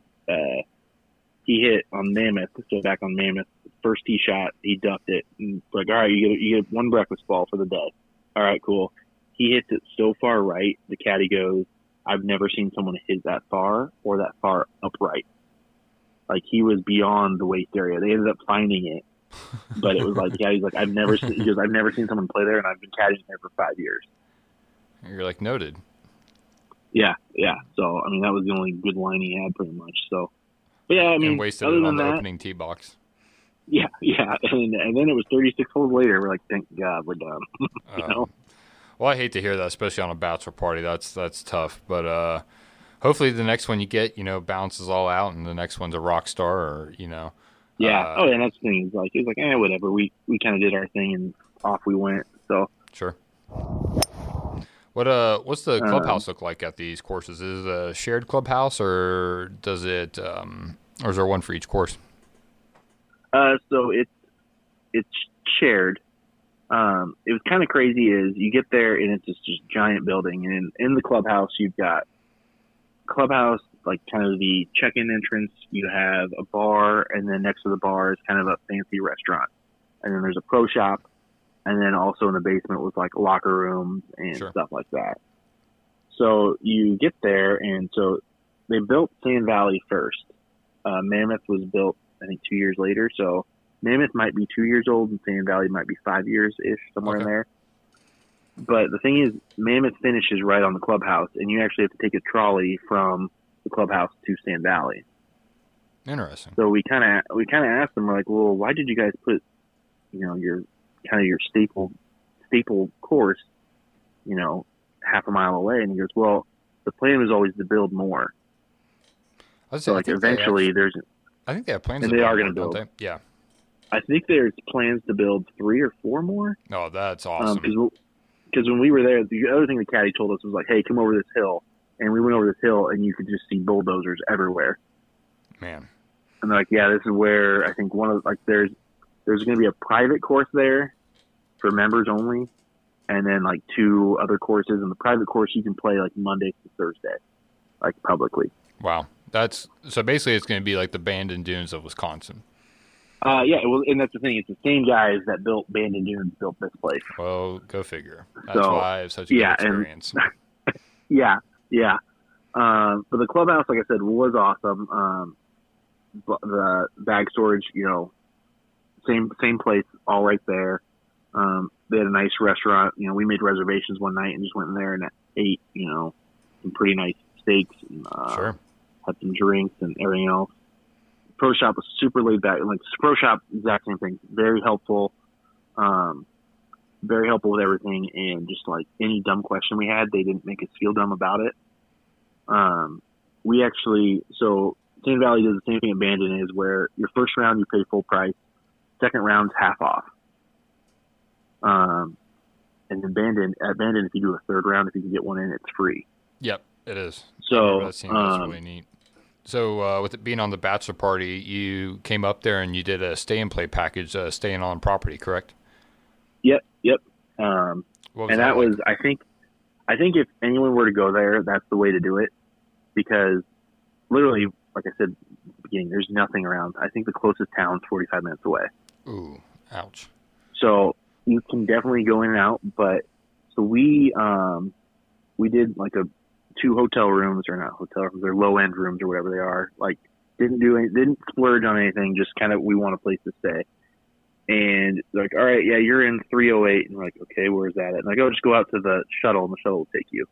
he hit on Mammoth. So back on Mammoth, first tee shot, he ducked it. And like, all right, you get one breakfast ball for the day. All right, cool. He hits it so far right, the caddy goes, I've never seen someone hit that far or that far upright. Like, he was beyond the waist area. They ended up finding it, but it was like, yeah, he's like, I've never seen someone play there, and I've been caddying there for 5 years. And you're like, noted. Yeah. So I mean, that was the only good line he had, pretty much. So, but yeah, I mean, and wasted other it on than the that, opening tee box. Yeah, and then it was 36 holes later. We're like, thank God, we're done. You know? Well, I hate to hear that, especially on a bachelor party. That's tough, but. Hopefully the next one you get, you know, balances all out, and the next one's a rock star, or, you know. Yeah. And that's the thing. It was like, whatever. We kind of did our thing, and off we went. So. Sure. What's the clubhouse look like at these courses? Is it a shared clubhouse, or does it, or is there one for each course? So it's shared. It was kind of crazy. Is you get there and it's just giant building, and in the clubhouse you've got. Clubhouse, like kind of the check-in entrance, you have a bar, and then next to the bar is kind of a fancy restaurant, and then there's a pro shop, and then also in the basement was like locker rooms and stuff like that. So you get there, and so they built Sand Valley first. Mammoth was built, I think, 2 years later, so Mammoth might be 2 years old and Sand Valley might be 5 years-ish, somewhere in there. But the thing is, Mammoth finishes right on the clubhouse, and you actually have to take a trolley from the clubhouse to Sand Valley. Interesting. So we kind of asked them, we're like, well, why did you guys put, you know, your kind of your staple course, you know, half a mile away? And he goes, well, the plan was always to build more. So like eventually, there's. I think they have plans. And they are going to build. Yeah. I think there's plans to build 3 or 4 more. Oh, that's awesome. Because when we were there, the other thing the caddy told us was like, hey, come over this hill. And we went over this hill, and you could just see bulldozers everywhere. Man. And they're like, yeah, this is where I think one of – like there's going to be a private course there for members only, and then like 2 other courses. And the private course you can play like Monday to Thursday, like publicly. Wow. So basically it's going to be like the Bandon Dunes of Wisconsin. Yeah, well, and that's the thing. It's the same guys that built Bandon Dunes built this place. Well, go figure. That's why I have such a good experience. Yeah. But the clubhouse, like I said, was awesome. The bag storage, you know, Same place, all right there. They had a nice restaurant. You know, we made reservations one night and just went in there and ate, you know, some pretty nice steaks and sure. Had some drinks and everything else. Pro shop was super laid back. Like, pro shop, exact same thing. Very helpful with everything. And just like any dumb question we had, they didn't make us feel dumb about it. We actually, so Sand Valley does the same thing at Bandon, is where your first round you pay full price, second round's half off. And then at Bandon, if you do a third round, if you can get one in, it's free. Yep, it is. So that seems really neat. So with it being on the bachelor party, you came up there and you did a stay and play package, staying on property, correct? Yep. And that was, I think if anyone were to go there, that's the way to do it, because literally, like I said at the beginning, there's nothing around. I think the closest town's 45 minutes away. Ooh, ouch. So you can definitely go in and out, but so we did like two hotel rooms, or not hotel rooms, they're low end rooms or whatever they are. Like didn't splurge on anything, just kind of, we want a place to stay. And they're like, all right, yeah, you're in 308. And we're like, okay, where's that at? And I go, just go out to the shuttle and the shuttle will take you.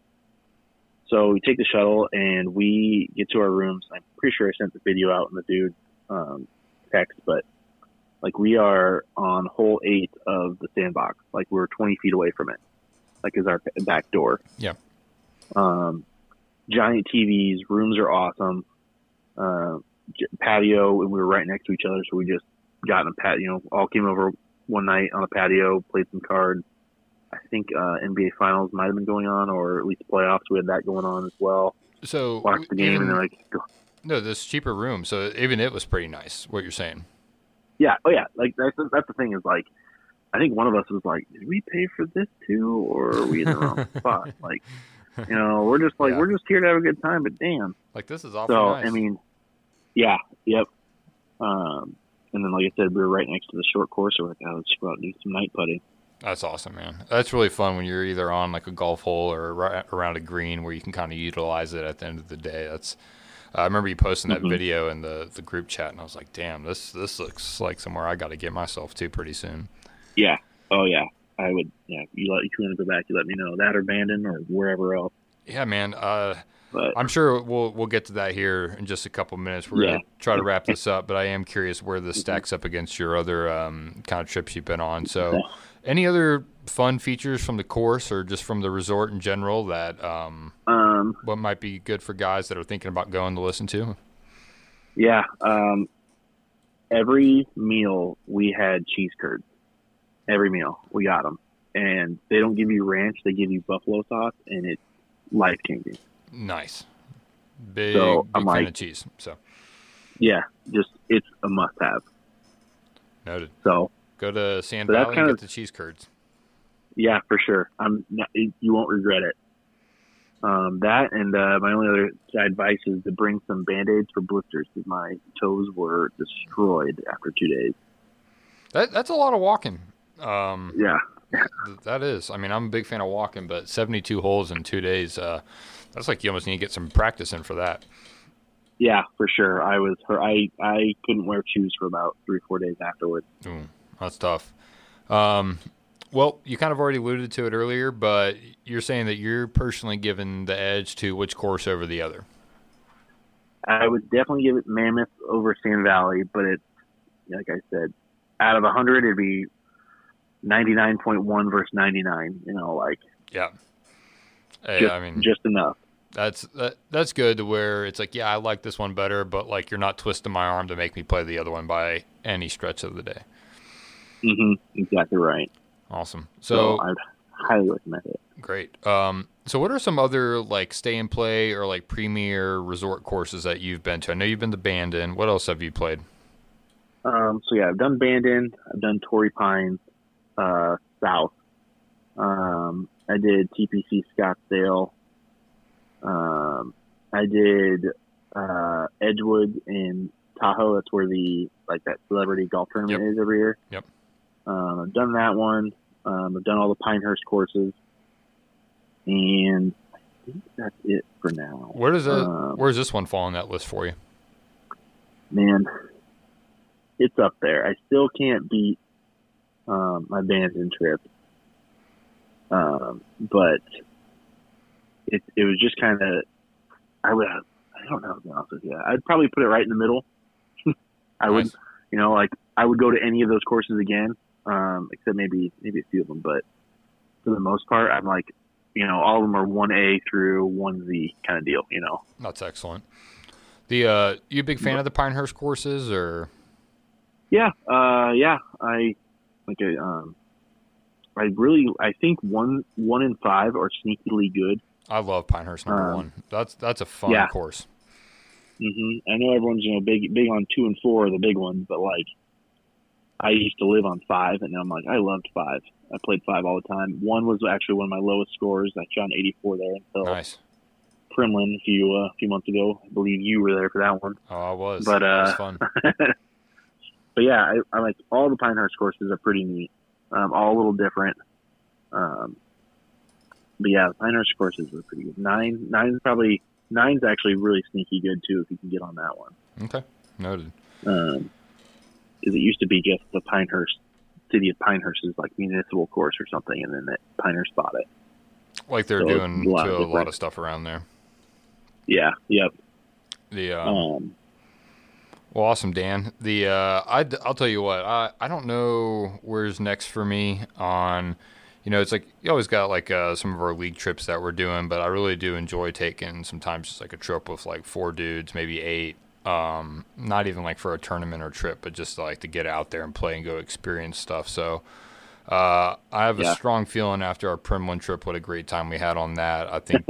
So we take the shuttle and we get to our rooms. I'm pretty sure I sent the video out in the dude text, but like we are on hole 8 of the sandbox. Like we're 20 feet away from it. Like is our back door. Yeah. Giant TVs, rooms are awesome. Patio, and we were right next to each other, so we just got in a patio. You know, all came over one night on a patio, played some cards. I think NBA Finals might have been going on, or at least playoffs. We had that going on as well. So watched the game, and they're like, go. No, this cheaper room. So even it was pretty nice. What you're saying? Yeah. Oh yeah. Like that's the thing is like, I think one of us was like, did we pay for this too, or are we in the wrong spot? Like. You know, we're just like, yeah. We're just here to have a good time, but damn. Like, this is awful. So, nice. I mean, yeah, yep. And then, like I said, we were right next to the short course. So we're like, oh, let's go out and do some night putting. That's awesome, man. That's really fun when you're either on, like, a golf hole or right around a green where you can kind of utilize it at the end of the day. That's I remember you posting that video in the group chat, and I was like, damn, this looks like somewhere I got to get myself to pretty soon. Yeah. Oh, yeah. I would, yeah. If you want to go back, you let me know, that or Bandon or wherever else. Yeah, man. But I'm sure we'll get to that here in just a couple minutes. We're gonna try to wrap this up, but I am curious where this stacks up against your other kind of trips you've been on. So, any other fun features from the course or just from the resort in general that what might be good for guys that are thinking about going to listen to? Yeah, every meal we had cheese curds. Every meal, we got them. And they don't give you ranch, they give you buffalo sauce, and it's life-changing. Nice. Big fan of cheese. So. Yeah, just it's a must-have. Noted. So go to Sand Valley and get the cheese curds. Yeah, for sure. You won't regret it. That and my only other side advice is to bring some Band-Aids for blisters, because my toes were destroyed after 2 days. That's a lot of walking. That is. I mean, I'm a big fan of walking, but 72 holes in 2 days, that's like you almost need to get some practice in for that. Yeah, for sure. I couldn't wear shoes for about 3 or 4 days afterwards. Ooh, that's tough. Well, you kind of already alluded to it earlier, but you're saying that you're personally giving the edge to which course over the other? I would definitely give it Mammoth over Sand Valley, but it's, like I said, out of 100, it'd be 99.1 versus 99, you know, like, yeah. Hey, I mean, just enough. That's good to where it's like, yeah, I like this one better, but like, you're not twisting my arm to make me play the other one by any stretch of the day. Mm-hmm. Exactly right. Awesome. So I'd highly recommend it. Great. So what are some other like stay and play or like premier resort courses that you've been to? I know you've been to Bandon. What else have you played? So yeah, I've done Bandon. I've done Torrey Pines. South. I did TPC Scottsdale. I did Edgewood in Tahoe. That's where that celebrity golf tournament is every year. Yep. I've done that one. I've done all the Pinehurst courses, and I think that's it for now. Where does this one fall on that list for you? Man, it's up there. I still can't beat my Bandon trip. But it was just kind of, I don't know, to be honest with you. I'd probably put it right in the middle. I would, you know, like I would go to any of those courses again, except maybe a few of them. But for the most part, I'm like, you know, all of them are 1A through 1Z kind of deal, you know. That's excellent. You a big fan of the Pinehurst courses, or? Yeah. I think 1 and 5 are sneakily good. I love Pinehurst number 1. That's a fun course. Mm-hmm. I know everyone's big on 2 and 4 are the big ones, but like I used to live on 5, and I'm like I loved 5. I played 5 all the time. 1 was actually one of my lowest scores. I shot an 84 there until Primland a few months ago. I believe you were there for that one. Oh, I was. But that was fun. But yeah, I like all the Pinehurst courses are pretty neat. All a little different. But yeah, the Pinehurst courses were pretty good. 9's actually really sneaky good too if you can get on that one. Okay, noted. Because it used to be just the City of Pinehurst's like municipal course or something, and then that Pinehurst bought it. Like they're doing to a lot of stuff around there. Yeah. Yep. Well, awesome, Dan. I'll tell you what. I don't know where's next for me on. You know, it's like you always got like some of our league trips that we're doing, but I really do enjoy taking sometimes just like a trip with like 4 dudes, maybe 8. Not even like for a tournament or trip, but just like to get out there and play and go experience stuff. So I have a strong feeling after our Primland trip, what a great time we had on that. I think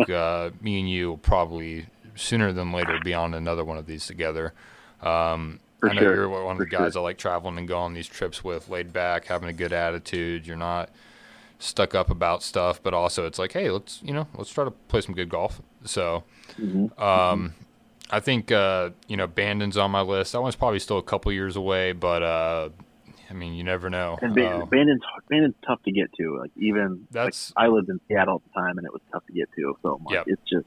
me and you will probably sooner than later be on another one of these together. I know you're one of the guys I like traveling and going on these trips with, laid back, having a good attitude. You're not stuck up about stuff, but also it's like, hey, let's try to play some good golf. So I think Bandon's on my list. That one's probably still a couple years away, but I mean, you never know. And Bandon's tough to get to. Like even that's I lived in Seattle at the time, and it was tough to get to. So like, it's just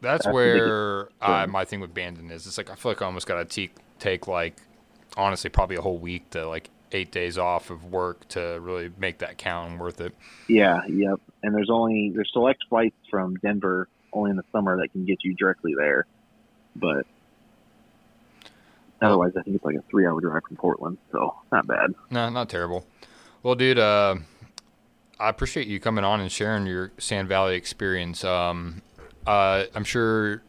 that's where my thing with Bandon is. It's like I feel like I almost got to take like honestly probably a whole week to like 8 days off of work to really make that count and worth it. Yeah, yep. And there's select flights from Denver only in the summer that can get you directly there. But otherwise, I think it's like a 3-hour drive from Portland, so not bad. No, not terrible. Well, dude, I appreciate you coming on and sharing your Sand Valley experience. I'm sure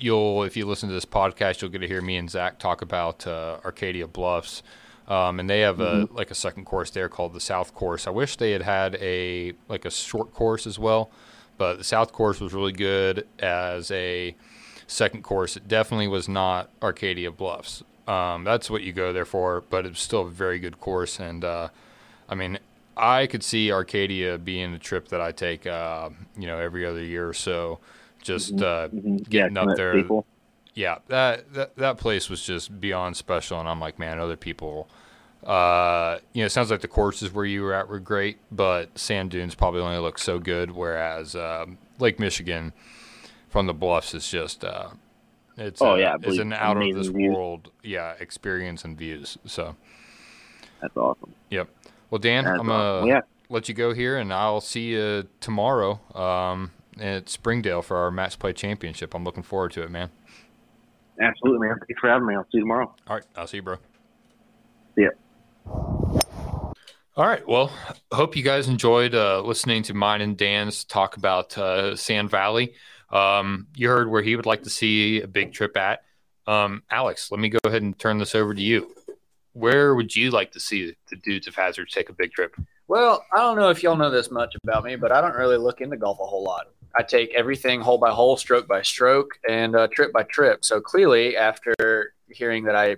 if you listen to this podcast, you'll get to hear me and Zach talk about Arcadia Bluffs. And they have a second course there called the South Course. I wish they had a short course as well, but the South Course was really good as a second course. It definitely was not Arcadia Bluffs. That's what you go there for, but it's still a very good course. And, I mean, I could see Arcadia being the trip that I take, every other year or so, just getting up there. People. Yeah, that place was just beyond special, and I'm like, man, other people, it sounds like the courses where you were at were great, but sand dunes probably only look so good, whereas Lake Michigan from the Bluffs is just it's an out of this world experience and views. So that's awesome. Yep. Well, Dan, I'm gonna let you go here, and I'll see you tomorrow at Springdale for our match play championship. I'm looking forward to it, man. Absolutely, man. Thanks for having me. I'll see you tomorrow. All right. I'll see you, bro. See ya. All right. Well, hope you guys enjoyed listening to mine and Dan's talk about Sand Valley. You heard where he would like to see a big trip at. Alex, let me go ahead and turn this over to you. Where would you like to see the Dudes of Hazards take a big trip? Well, I don't know if y'all know this much about me, but I don't really look into golf a whole lot. I take everything hole by hole, stroke by stroke, and trip by trip. So clearly, after hearing that I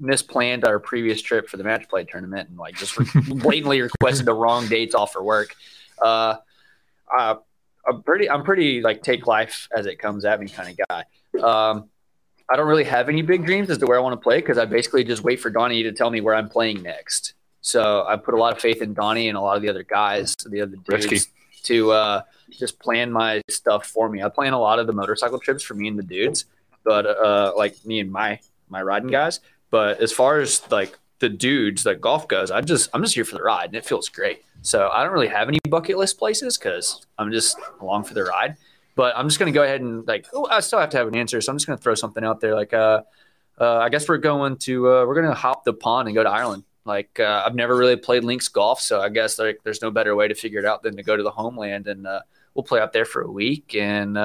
misplanned our previous trip for the match play tournament and like just blatantly requested the wrong dates off for work, I'm pretty like take life as it comes at me kind of guy. I don't really have any big dreams as to where I want to play because I basically just wait for Donnie to tell me where I'm playing next. So I put a lot of faith in Donnie and a lot of the other guys, the other dudes. Risky. To just plan my stuff for me. I plan a lot of the motorcycle trips for me and the dudes, but like me and my riding guys. But as far as like the dudes, like golf goes, I'm just here for the ride and it feels great. So I don't really have any bucket list places because I'm just along for the ride. But I'm just going to go ahead and like, oh, I still have to have an answer. So I'm just going to throw something out there. Like, I guess we're going to hop the pond and go to Ireland. Like, I've never really played links golf, so I guess like there's no better way to figure it out than to go to the homeland, and we'll play out there for a week and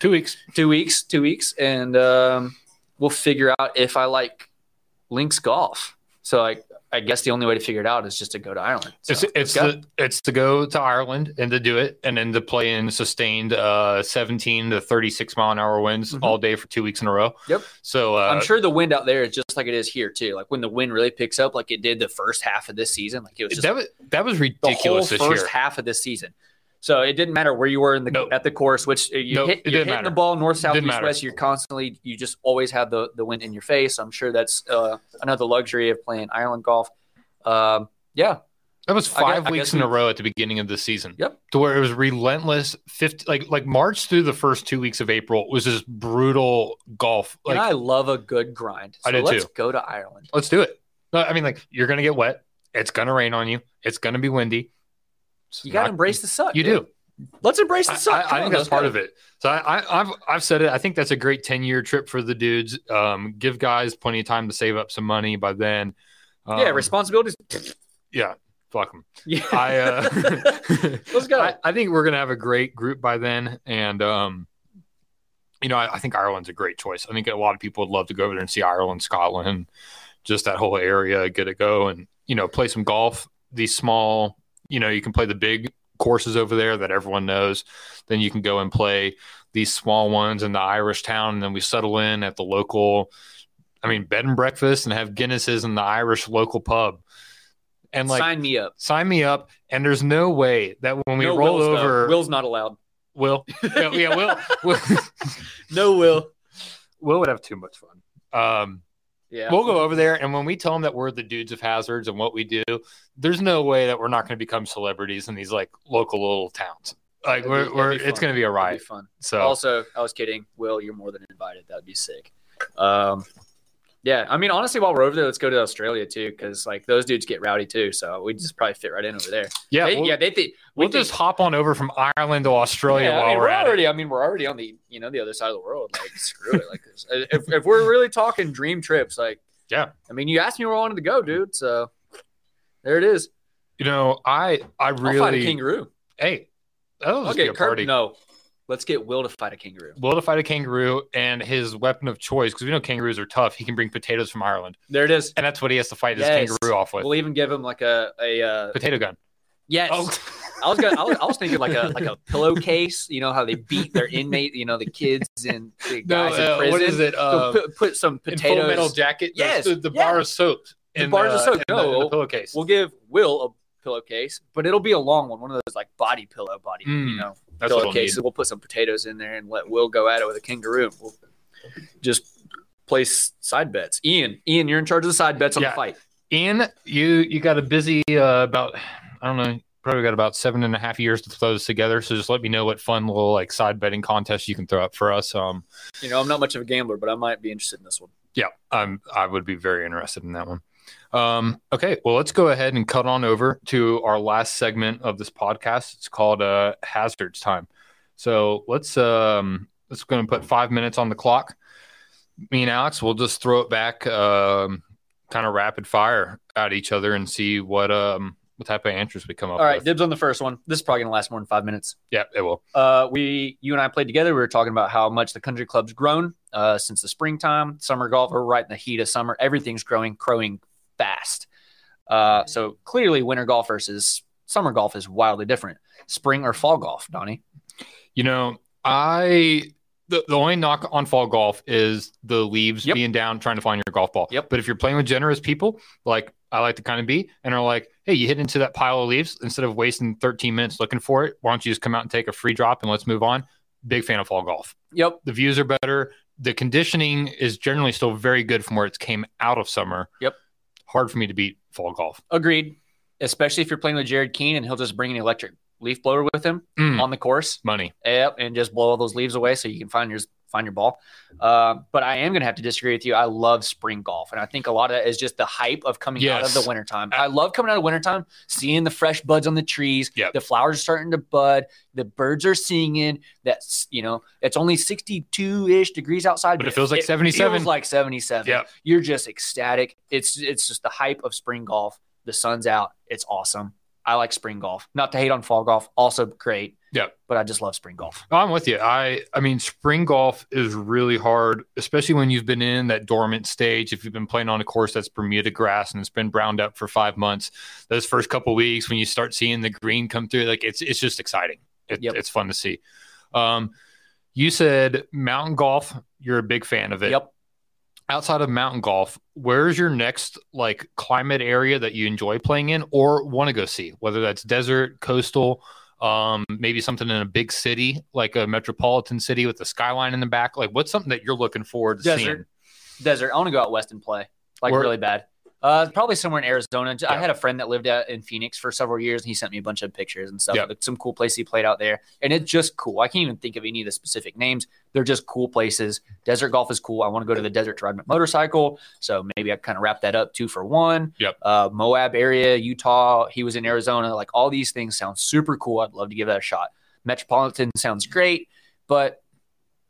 2 weeks, and we'll figure out if I like links golf. So I guess the only way to figure it out is just to go to Ireland. So it's to go to Ireland and to do it, and then to play in sustained 17 to 36 mile an hour winds all day for 2 weeks in a row. Yep. So I'm sure the wind out there is just like it is here too. Like when the wind really picks up, like it did the first half of this season, like it was just that was ridiculous this year. The first half of this season. So it didn't matter where you were at the course, which you're hitting the ball north, south, east, west. You're constantly, you just always have the wind in your face. I'm sure that's another luxury of playing Ireland golf. Yeah, that was five weeks in a row at the beginning of the season. Yep, to where it was relentless. Like March through the first 2 weeks of April was just brutal golf. Like, and I love a good grind. So I do too. Let's go to Ireland. Let's do it. I mean, like you're gonna get wet. It's gonna rain on you. It's gonna be windy. You got to embrace the suck. You do. Let's embrace the suck. I think that's part of it. So I've said it. I think that's a great 10-year trip for the dudes. Give guys plenty of time to save up some money by then. Responsibilities. Yeah, fuck them. Yeah. Let's go. I think we're going to have a great group by then. And, I think Ireland's a great choice. I think a lot of people would love to go over there and see Ireland, Scotland, just that whole area, get a go and, play some golf. These small... you can play the big courses over there that everyone knows. Then you can go and play these small ones in the Irish town. And then we settle in at the local, bed and breakfast and have Guinnesses in the Irish local pub. And like, sign me up. And there's no way that when we roll over, Will's not allowed. Will. Yeah. Will. No, Will. Will would have too much fun. Yeah. We'll go over there, and when we tell them that we're the Dudes of Hazards and what we do, there's no way that we're not going to become celebrities in these like local little towns. Like it's going to be a ride. It'd be fun. So also, I was kidding. Will, you're more than invited. That'd be sick. Honestly, while we're over there, let's go to Australia too, because like those dudes get rowdy too. So we just probably fit right in over there. Yeah, we'll just hop on over from Ireland to Australia while we're already at it. We're already on the the other side of the world. Like screw it. Like if we're really talking dream trips, like yeah. You asked me where I wanted to go, dude. So there it is. I'll fight a kangaroo. Hey, that'll be a party. No. Let's get Will to fight a kangaroo. And his weapon of choice, because we know kangaroos are tough. He can bring potatoes from Ireland. There it is. And that's what he has to fight his kangaroo off with. We'll even give him like a potato gun. Yes. Oh. I was thinking like a pillowcase. You know how they beat their inmate. The kids and the guys in prison. What is it? So put some potatoes. Full Metal Jacket. Yes. The bar of soap. The pillowcase. We'll give Will a pillowcase, but it'll be a long one. One of those like body pillow. That's pillowcases. We'll put some potatoes in there and let Will go at it with a kangaroo. We'll just place side bets. Ian, you're in charge of the side bets on the fight. Ian, you got a busy probably got about 7.5 years to throw this together. So just let me know what fun little like side betting contest you can throw up for us. I'm not much of a gambler, but I might be interested in this one. Yeah, I would be very interested in that one. Okay, well, let's go ahead and cut on over to our last segment of this podcast. It's called Hazards Time. So let's going to put 5 minutes on the clock. Me and Alex will just throw it back, kind of rapid fire at each other and see what type of answers we come up with. All right, dibs on the first one. This is probably going to last more than 5 minutes. Yeah, it will. You and I played together. We were talking about how much the country club's grown since the springtime. Summer golf, we're right in the heat of summer. Everything's growing fast. So clearly winter golf versus summer golf is wildly different. Spring or fall golf, Donnie? The only knock on fall golf is the leaves being down, trying to find your golf ball. Yep. But if you're playing with generous people, like I like to kind of be, and are like, hey, you hit into that pile of leaves instead of wasting 13 minutes looking for it. Why don't you just come out and take a free drop and let's move on? Big fan of fall golf. Yep. The views are better. The conditioning is generally still very good from where it came out of summer. Yep. Hard for me to beat fall golf. Agreed. Especially if you're playing with Jared Keane and he'll just bring an electric leaf blower with him on the course. Money. Yep. And just blow all those leaves away so you can find yours find your ball. But I am going to have to disagree with you. I love spring golf. And I think a lot of that is just the hype of coming out of the wintertime. I love coming out of wintertime, seeing the fresh buds on the trees. Yep. The flowers are starting to bud. The birds are singing. That's, you know, it's only 62-ish degrees outside. But it feels like 77. It feels like 77. Yep. You're just ecstatic. It's just the hype of spring golf. The sun's out. It's awesome. I like spring golf. Not to hate on fall golf. Also great. Yeah, but I just love spring golf. No, I'm with you. I mean, spring golf is really hard, especially when you've been in that dormant stage. If you've been playing on a course that's Bermuda grass and it's been browned up for 5 months, those first couple of weeks when you start seeing the green come through, like it's just exciting. It's fun to see. You said mountain golf. You're a big fan of it. Yep. Outside of mountain golf, where's your next like climate area that you enjoy playing in or want to go see? Whether that's desert, coastal. Maybe something in a big city, like a metropolitan city with a skyline in the back. Like, what's something that you're looking forward to seeing? Desert. I want to go out west and play, like really bad. Probably somewhere in Arizona. Yeah. I had a friend that lived out in Phoenix for several years, and he sent me a bunch of pictures and stuff. Yeah. Some cool place he played out there, and it's just cool. I can't even think of any of the specific names. They're just cool places. Desert golf is cool. I want to go to the desert to ride my motorcycle, so maybe I kind of wrap that up 2 for 1. Yep. Moab area, Utah. He was in Arizona. Like all these things sound super cool. I'd love to give that a shot. Metropolitan sounds great, but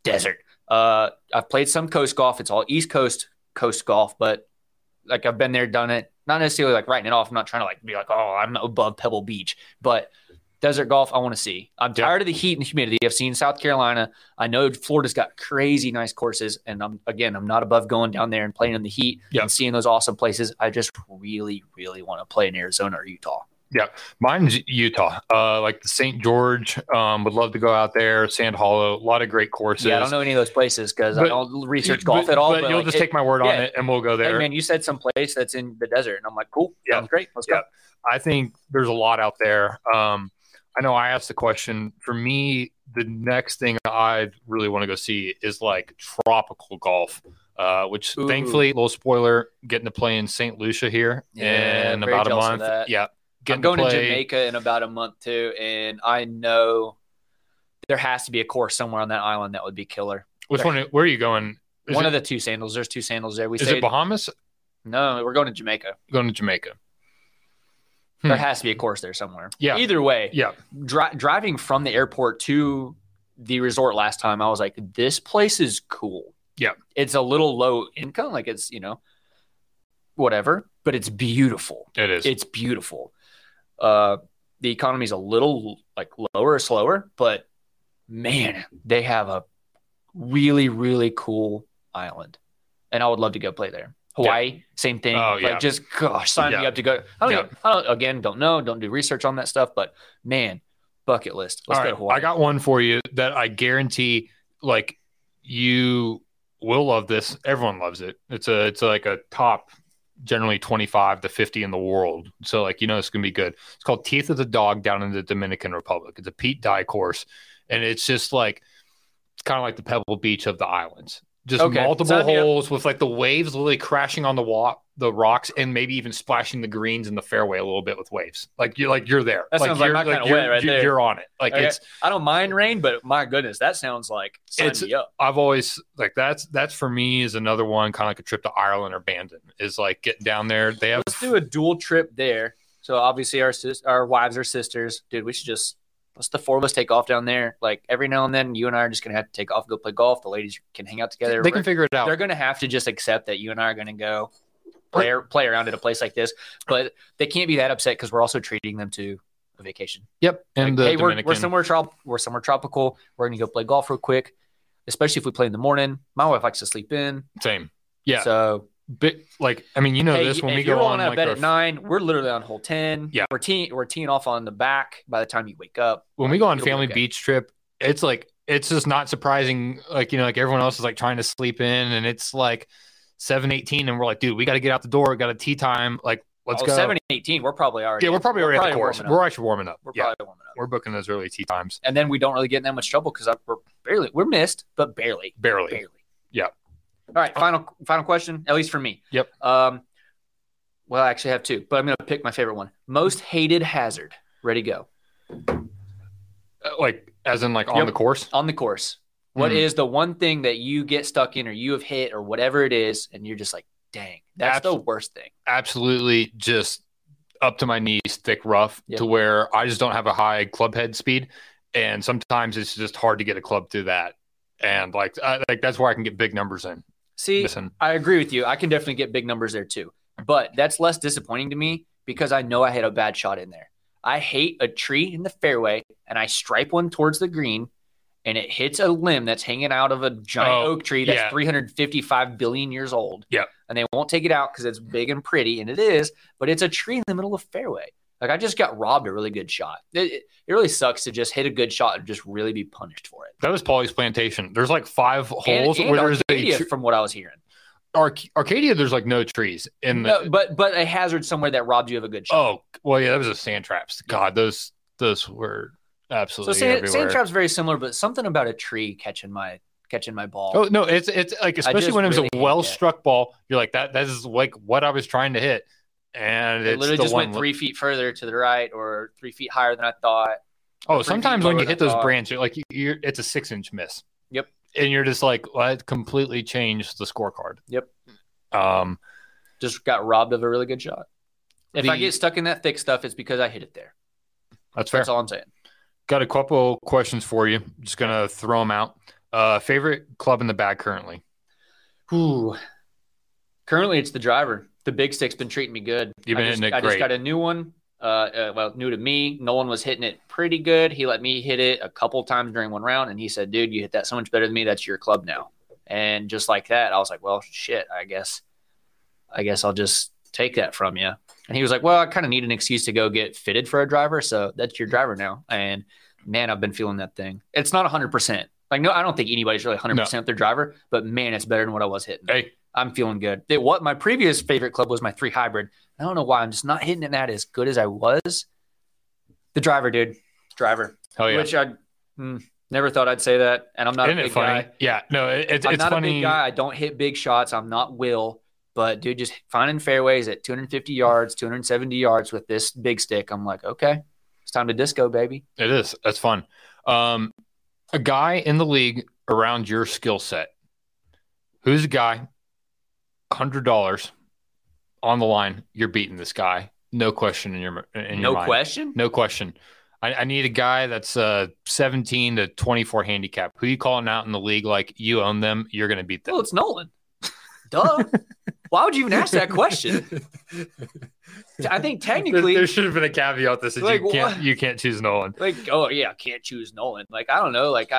desert. I've played some coast golf. It's all East Coast golf, but like I've been there, done it, not necessarily like writing it off. I'm not trying to like be like, oh, I'm above Pebble Beach, but desert golf, I want to see. I'm tired of the heat and humidity. I've seen South Carolina. I know Florida's got crazy nice courses. And I'm not above going down there and playing in the heat and seeing those awesome places. I just really, really want to play in Arizona or Utah. Yeah. Mine's Utah, like the St. George, would love to go out there. Sand Hollow, a lot of great courses. Yeah, I don't know any of those places because I don't research golf at all. But you'll just take my word on it and we'll go there. Hey man, you said some place that's in the desert and I'm like, cool. Yeah. Sounds great. Let's go. I think there's a lot out there. I know I asked the question. For me, the next thing I really want to go see is like tropical golf. Which thankfully, little spoiler, getting to play in St. Lucia here in about a month. Yeah. I'm going to Jamaica in about a month too, and I know there has to be a course somewhere on that island that would be killer. Which one? Where are you going? One of the two sandals. There's two sandals there. Is it Bahamas? No, we're going to Jamaica. There has to be a course there somewhere. Yeah. Either way. Yeah. Driving from the airport to the resort last time, I was like, this place is cool. Yeah. It's a little low income, like it's whatever, but it's beautiful. It is. It's beautiful. The economy's a little like lower or slower, but man, they have a really, really cool island. And I would love to go play there. Hawaii, same thing. Oh, yeah. Like just, gosh, sign me up to go. I don't know. Don't do research on that stuff, but man, bucket list. Let's go to Hawaii. I got one for you that I guarantee like you will love this. Everyone loves it. It's like a top generally 25 to 50 in the world. So like, it's going to be good. It's called Teeth of the Dog down in the Dominican Republic. It's a Pete Dye course. And it's just like, it's kind of like the Pebble Beach of the islands, just multiple holes with like the waves literally crashing on the rocks and maybe even splashing the greens in the fairway a little bit with waves. You're there. That sounds like my kind of way right there. You're on it. I don't mind rain, but my goodness, that sounds like sign me up. I've always that's for me is another one, kind of like a trip to Ireland or Bandon is like getting down there. Let's do a dual trip there. So obviously our wives are sisters, dude. We should just let's the four of us take off down there. Like every now and then, you and I are just gonna have to take off, go play golf. The ladies can hang out together. They can figure it out. They're gonna have to just accept that you and I are gonna go play around at a place like this, but they can't be that upset because we're also treating them to a vacation. Yep. And like, hey, we're somewhere tropical. We're gonna go play golf real quick, especially if we play in the morning. My wife likes to sleep in. Same. Yeah. So, when we go on a bed at 9, we're literally on hole 10. Yeah. We're teeing off on the back by the time you wake up. When we go on family beach trip, it's like it's just not surprising. Like like everyone else is like trying to sleep in, and it's like 7:18, and we're like, dude, we got to get out the door. We got a tea time. Like, let's go. 7:18. We're probably already. Yeah, we're probably already at the course. We're actually warming up. We're probably warming up. We're booking those early tea times, and then we don't really get in that much trouble because we're missed, but barely. Yeah. All right, final question, at least for me. Yep. Well, I actually have two, but I'm going to pick my favorite one. Most hated hazard. Ready, go. As in on the course? On the course. What is the one thing that you get stuck in or you have hit or whatever it is, and you're just like, dang, that's the worst thing? Absolutely just up to my knees, thick rough, to where I just don't have a high club head speed. And sometimes it's just hard to get a club through that. And like that's where I can get big numbers in. See, I agree with you. I can definitely get big numbers there too. But that's less disappointing to me because I know I hit a bad shot in there. I hate a tree in the fairway, and I stripe one towards the green, and it hits a limb that's hanging out of a giant oak tree that's 355 billion years old. Yeah. And they won't take it out because it's big and pretty, and it is, but it's a tree in the middle of fairway. Like, I just got robbed a really good shot. It really sucks to just hit a good shot and just really be punished for it. That was Paulie's Plantation. There's like five holes and where there's Arcadia, from what I was hearing. Arcadia, there's like no trees in the. No, but a hazard somewhere that robbed you of a good shot. Oh, well, yeah, that was a sand traps. God, those were absolutely everywhere. Sand traps very similar, but something about a tree catching my ball. Oh no, it's like, especially when it was really a well struck ball, you're like that is like what I was trying to hit. And it literally just went 3 feet further to the right or 3 feet higher than I thought. Oh, sometimes when you hit those branches, like it's a 6-inch miss. Yep. And you're just like, well, it completely changed the scorecard. Yep. Just got robbed of a really good shot. If I get stuck in that thick stuff, it's because I hit it there. That's fair. That's all I'm saying. Got a couple questions for you. Just going to throw them out. Favorite club in the bag currently? Ooh. Currently, it's the driver. The Big Stick's been treating me good. You've been hitting it great. I just got a new one. Well, new to me. Nolan was hitting it pretty good. He let me hit it a couple times during one round, and he said, dude, you hit that so much better than me. That's your club now. And just like that, I was like, well, shit, I guess I'll just take that from you. And he was like, well, I kind of need an excuse to go get fitted for a driver, so that's your driver now. And, man, I've been feeling that thing. It's not 100%. Like, no, I don't think anybody's really 100% with their driver, but, man, it's better than what I was hitting. Hey. I'm feeling good. What my previous favorite club was my 3 hybrid. I don't know why. I'm just not hitting it that as good as I was. The driver, dude. Driver. Oh, yeah. Which I never thought I'd say that, and I'm not Isn't a big it funny? Guy. Yeah, no, it's funny. I'm not funny. A big guy. I don't hit big shots. I'm not Will. But, dude, just finding fairways at 250 yards, 270 yards with this Big Stick, I'm like, okay, it's time to disco, baby. It is. That's fun. A guy in the league around your skill set. Who's a guy? $100 on the line, you're beating this guy. No question in your mind. No question? No question. I need a guy that's 17 to 24 handicap. Who you calling out in the league like you own them, you're going to beat them? Well, it's Nolan. Duh. Why would you even ask that question? I think technically there should have been a caveat that said like, you can't choose Nolan. Like, oh yeah, can't choose Nolan. Like, I don't know. Like,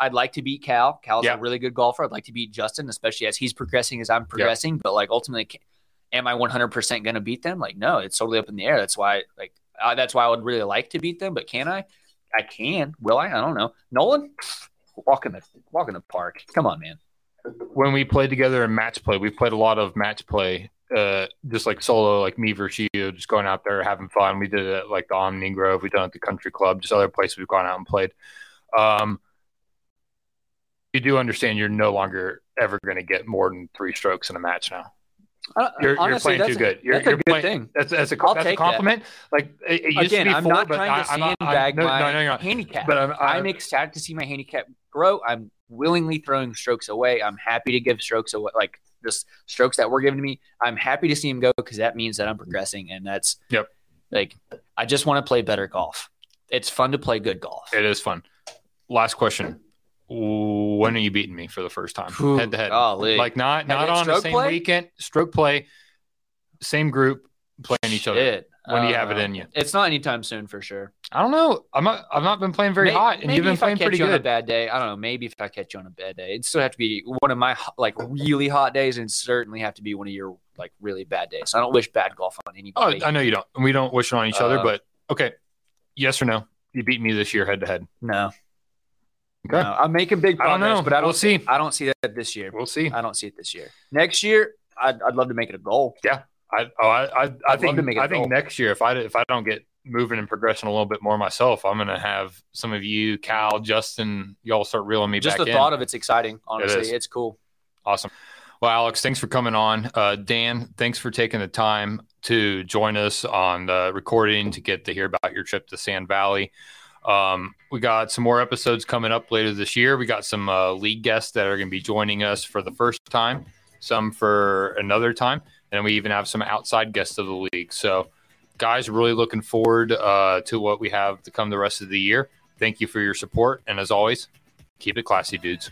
I'd like to beat Cal. Cal's a really good golfer. I'd like to beat Justin, especially as he's progressing as I'm progressing. But, like, ultimately, am I 100% going to beat them? Like, no, it's totally up in the air. That's why, like, that's why I would really like to beat them. But can I? I can. Will I? I don't know. Nolan, walk in the park. Come on, man. When we played together in match play, we played a lot of match play, just like solo, like me versus you, just going out there having fun. We did it at, like, the Omni Grove. We done it at the Country Club. Just other places we've gone out and played. You do understand you're no longer ever going to get more than 3 strokes in a match now. Honestly, you're playing too good. That's a good thing. That's a compliment. That. Like it again, I'm not trying to sandbag my handicap. But I'm excited to see my handicap grow. I'm willingly throwing strokes away. I'm happy to give strokes away, like just strokes that were given to me. I'm happy to see him go because that means that I'm progressing, and that's like I just want to play better golf. It's fun to play good golf. It is fun. Last question. When are you beating me for the first time? Head to head. Golly. Like not on the same weekend. Stroke play, same group playing each other. When do you have it in you? It's not anytime soon for sure. I don't know. I've not been playing very hot, and you've been playing pretty good. Maybe if I catch you on a bad day. I don't know. Maybe if I catch you on a bad day, it'd still have to be one of my like really hot days, and certainly have to be one of your like really bad days. I don't wish bad golf on anybody. Oh, I know you don't. We don't wish it on each other. But okay, yes or no? You beat me this year head to head. No. Okay. No, I'm making big progress, but I don't see that this year. We'll see. I don't see it this year. Next year, I'd love to make it a goal. Yeah, I think next year, if I don't get moving and progressing a little bit more myself, I'm gonna have some of you, Cal, Justin, y'all start reeling me back in. Just the thought of it's exciting. Honestly, it's cool. Awesome. Well, Alex, thanks for coming on. Dan, thanks for taking the time to join us on the recording to get to hear about your trip to Sand Valley. We got some more episodes coming up later this year. We got some league guests that are going to be joining us for the first time, some for another time, and we even have some outside guests of the league. So, guys, really looking forward to what we have to come the rest of the year. Thank you for your support, and as always, keep it classy, dudes.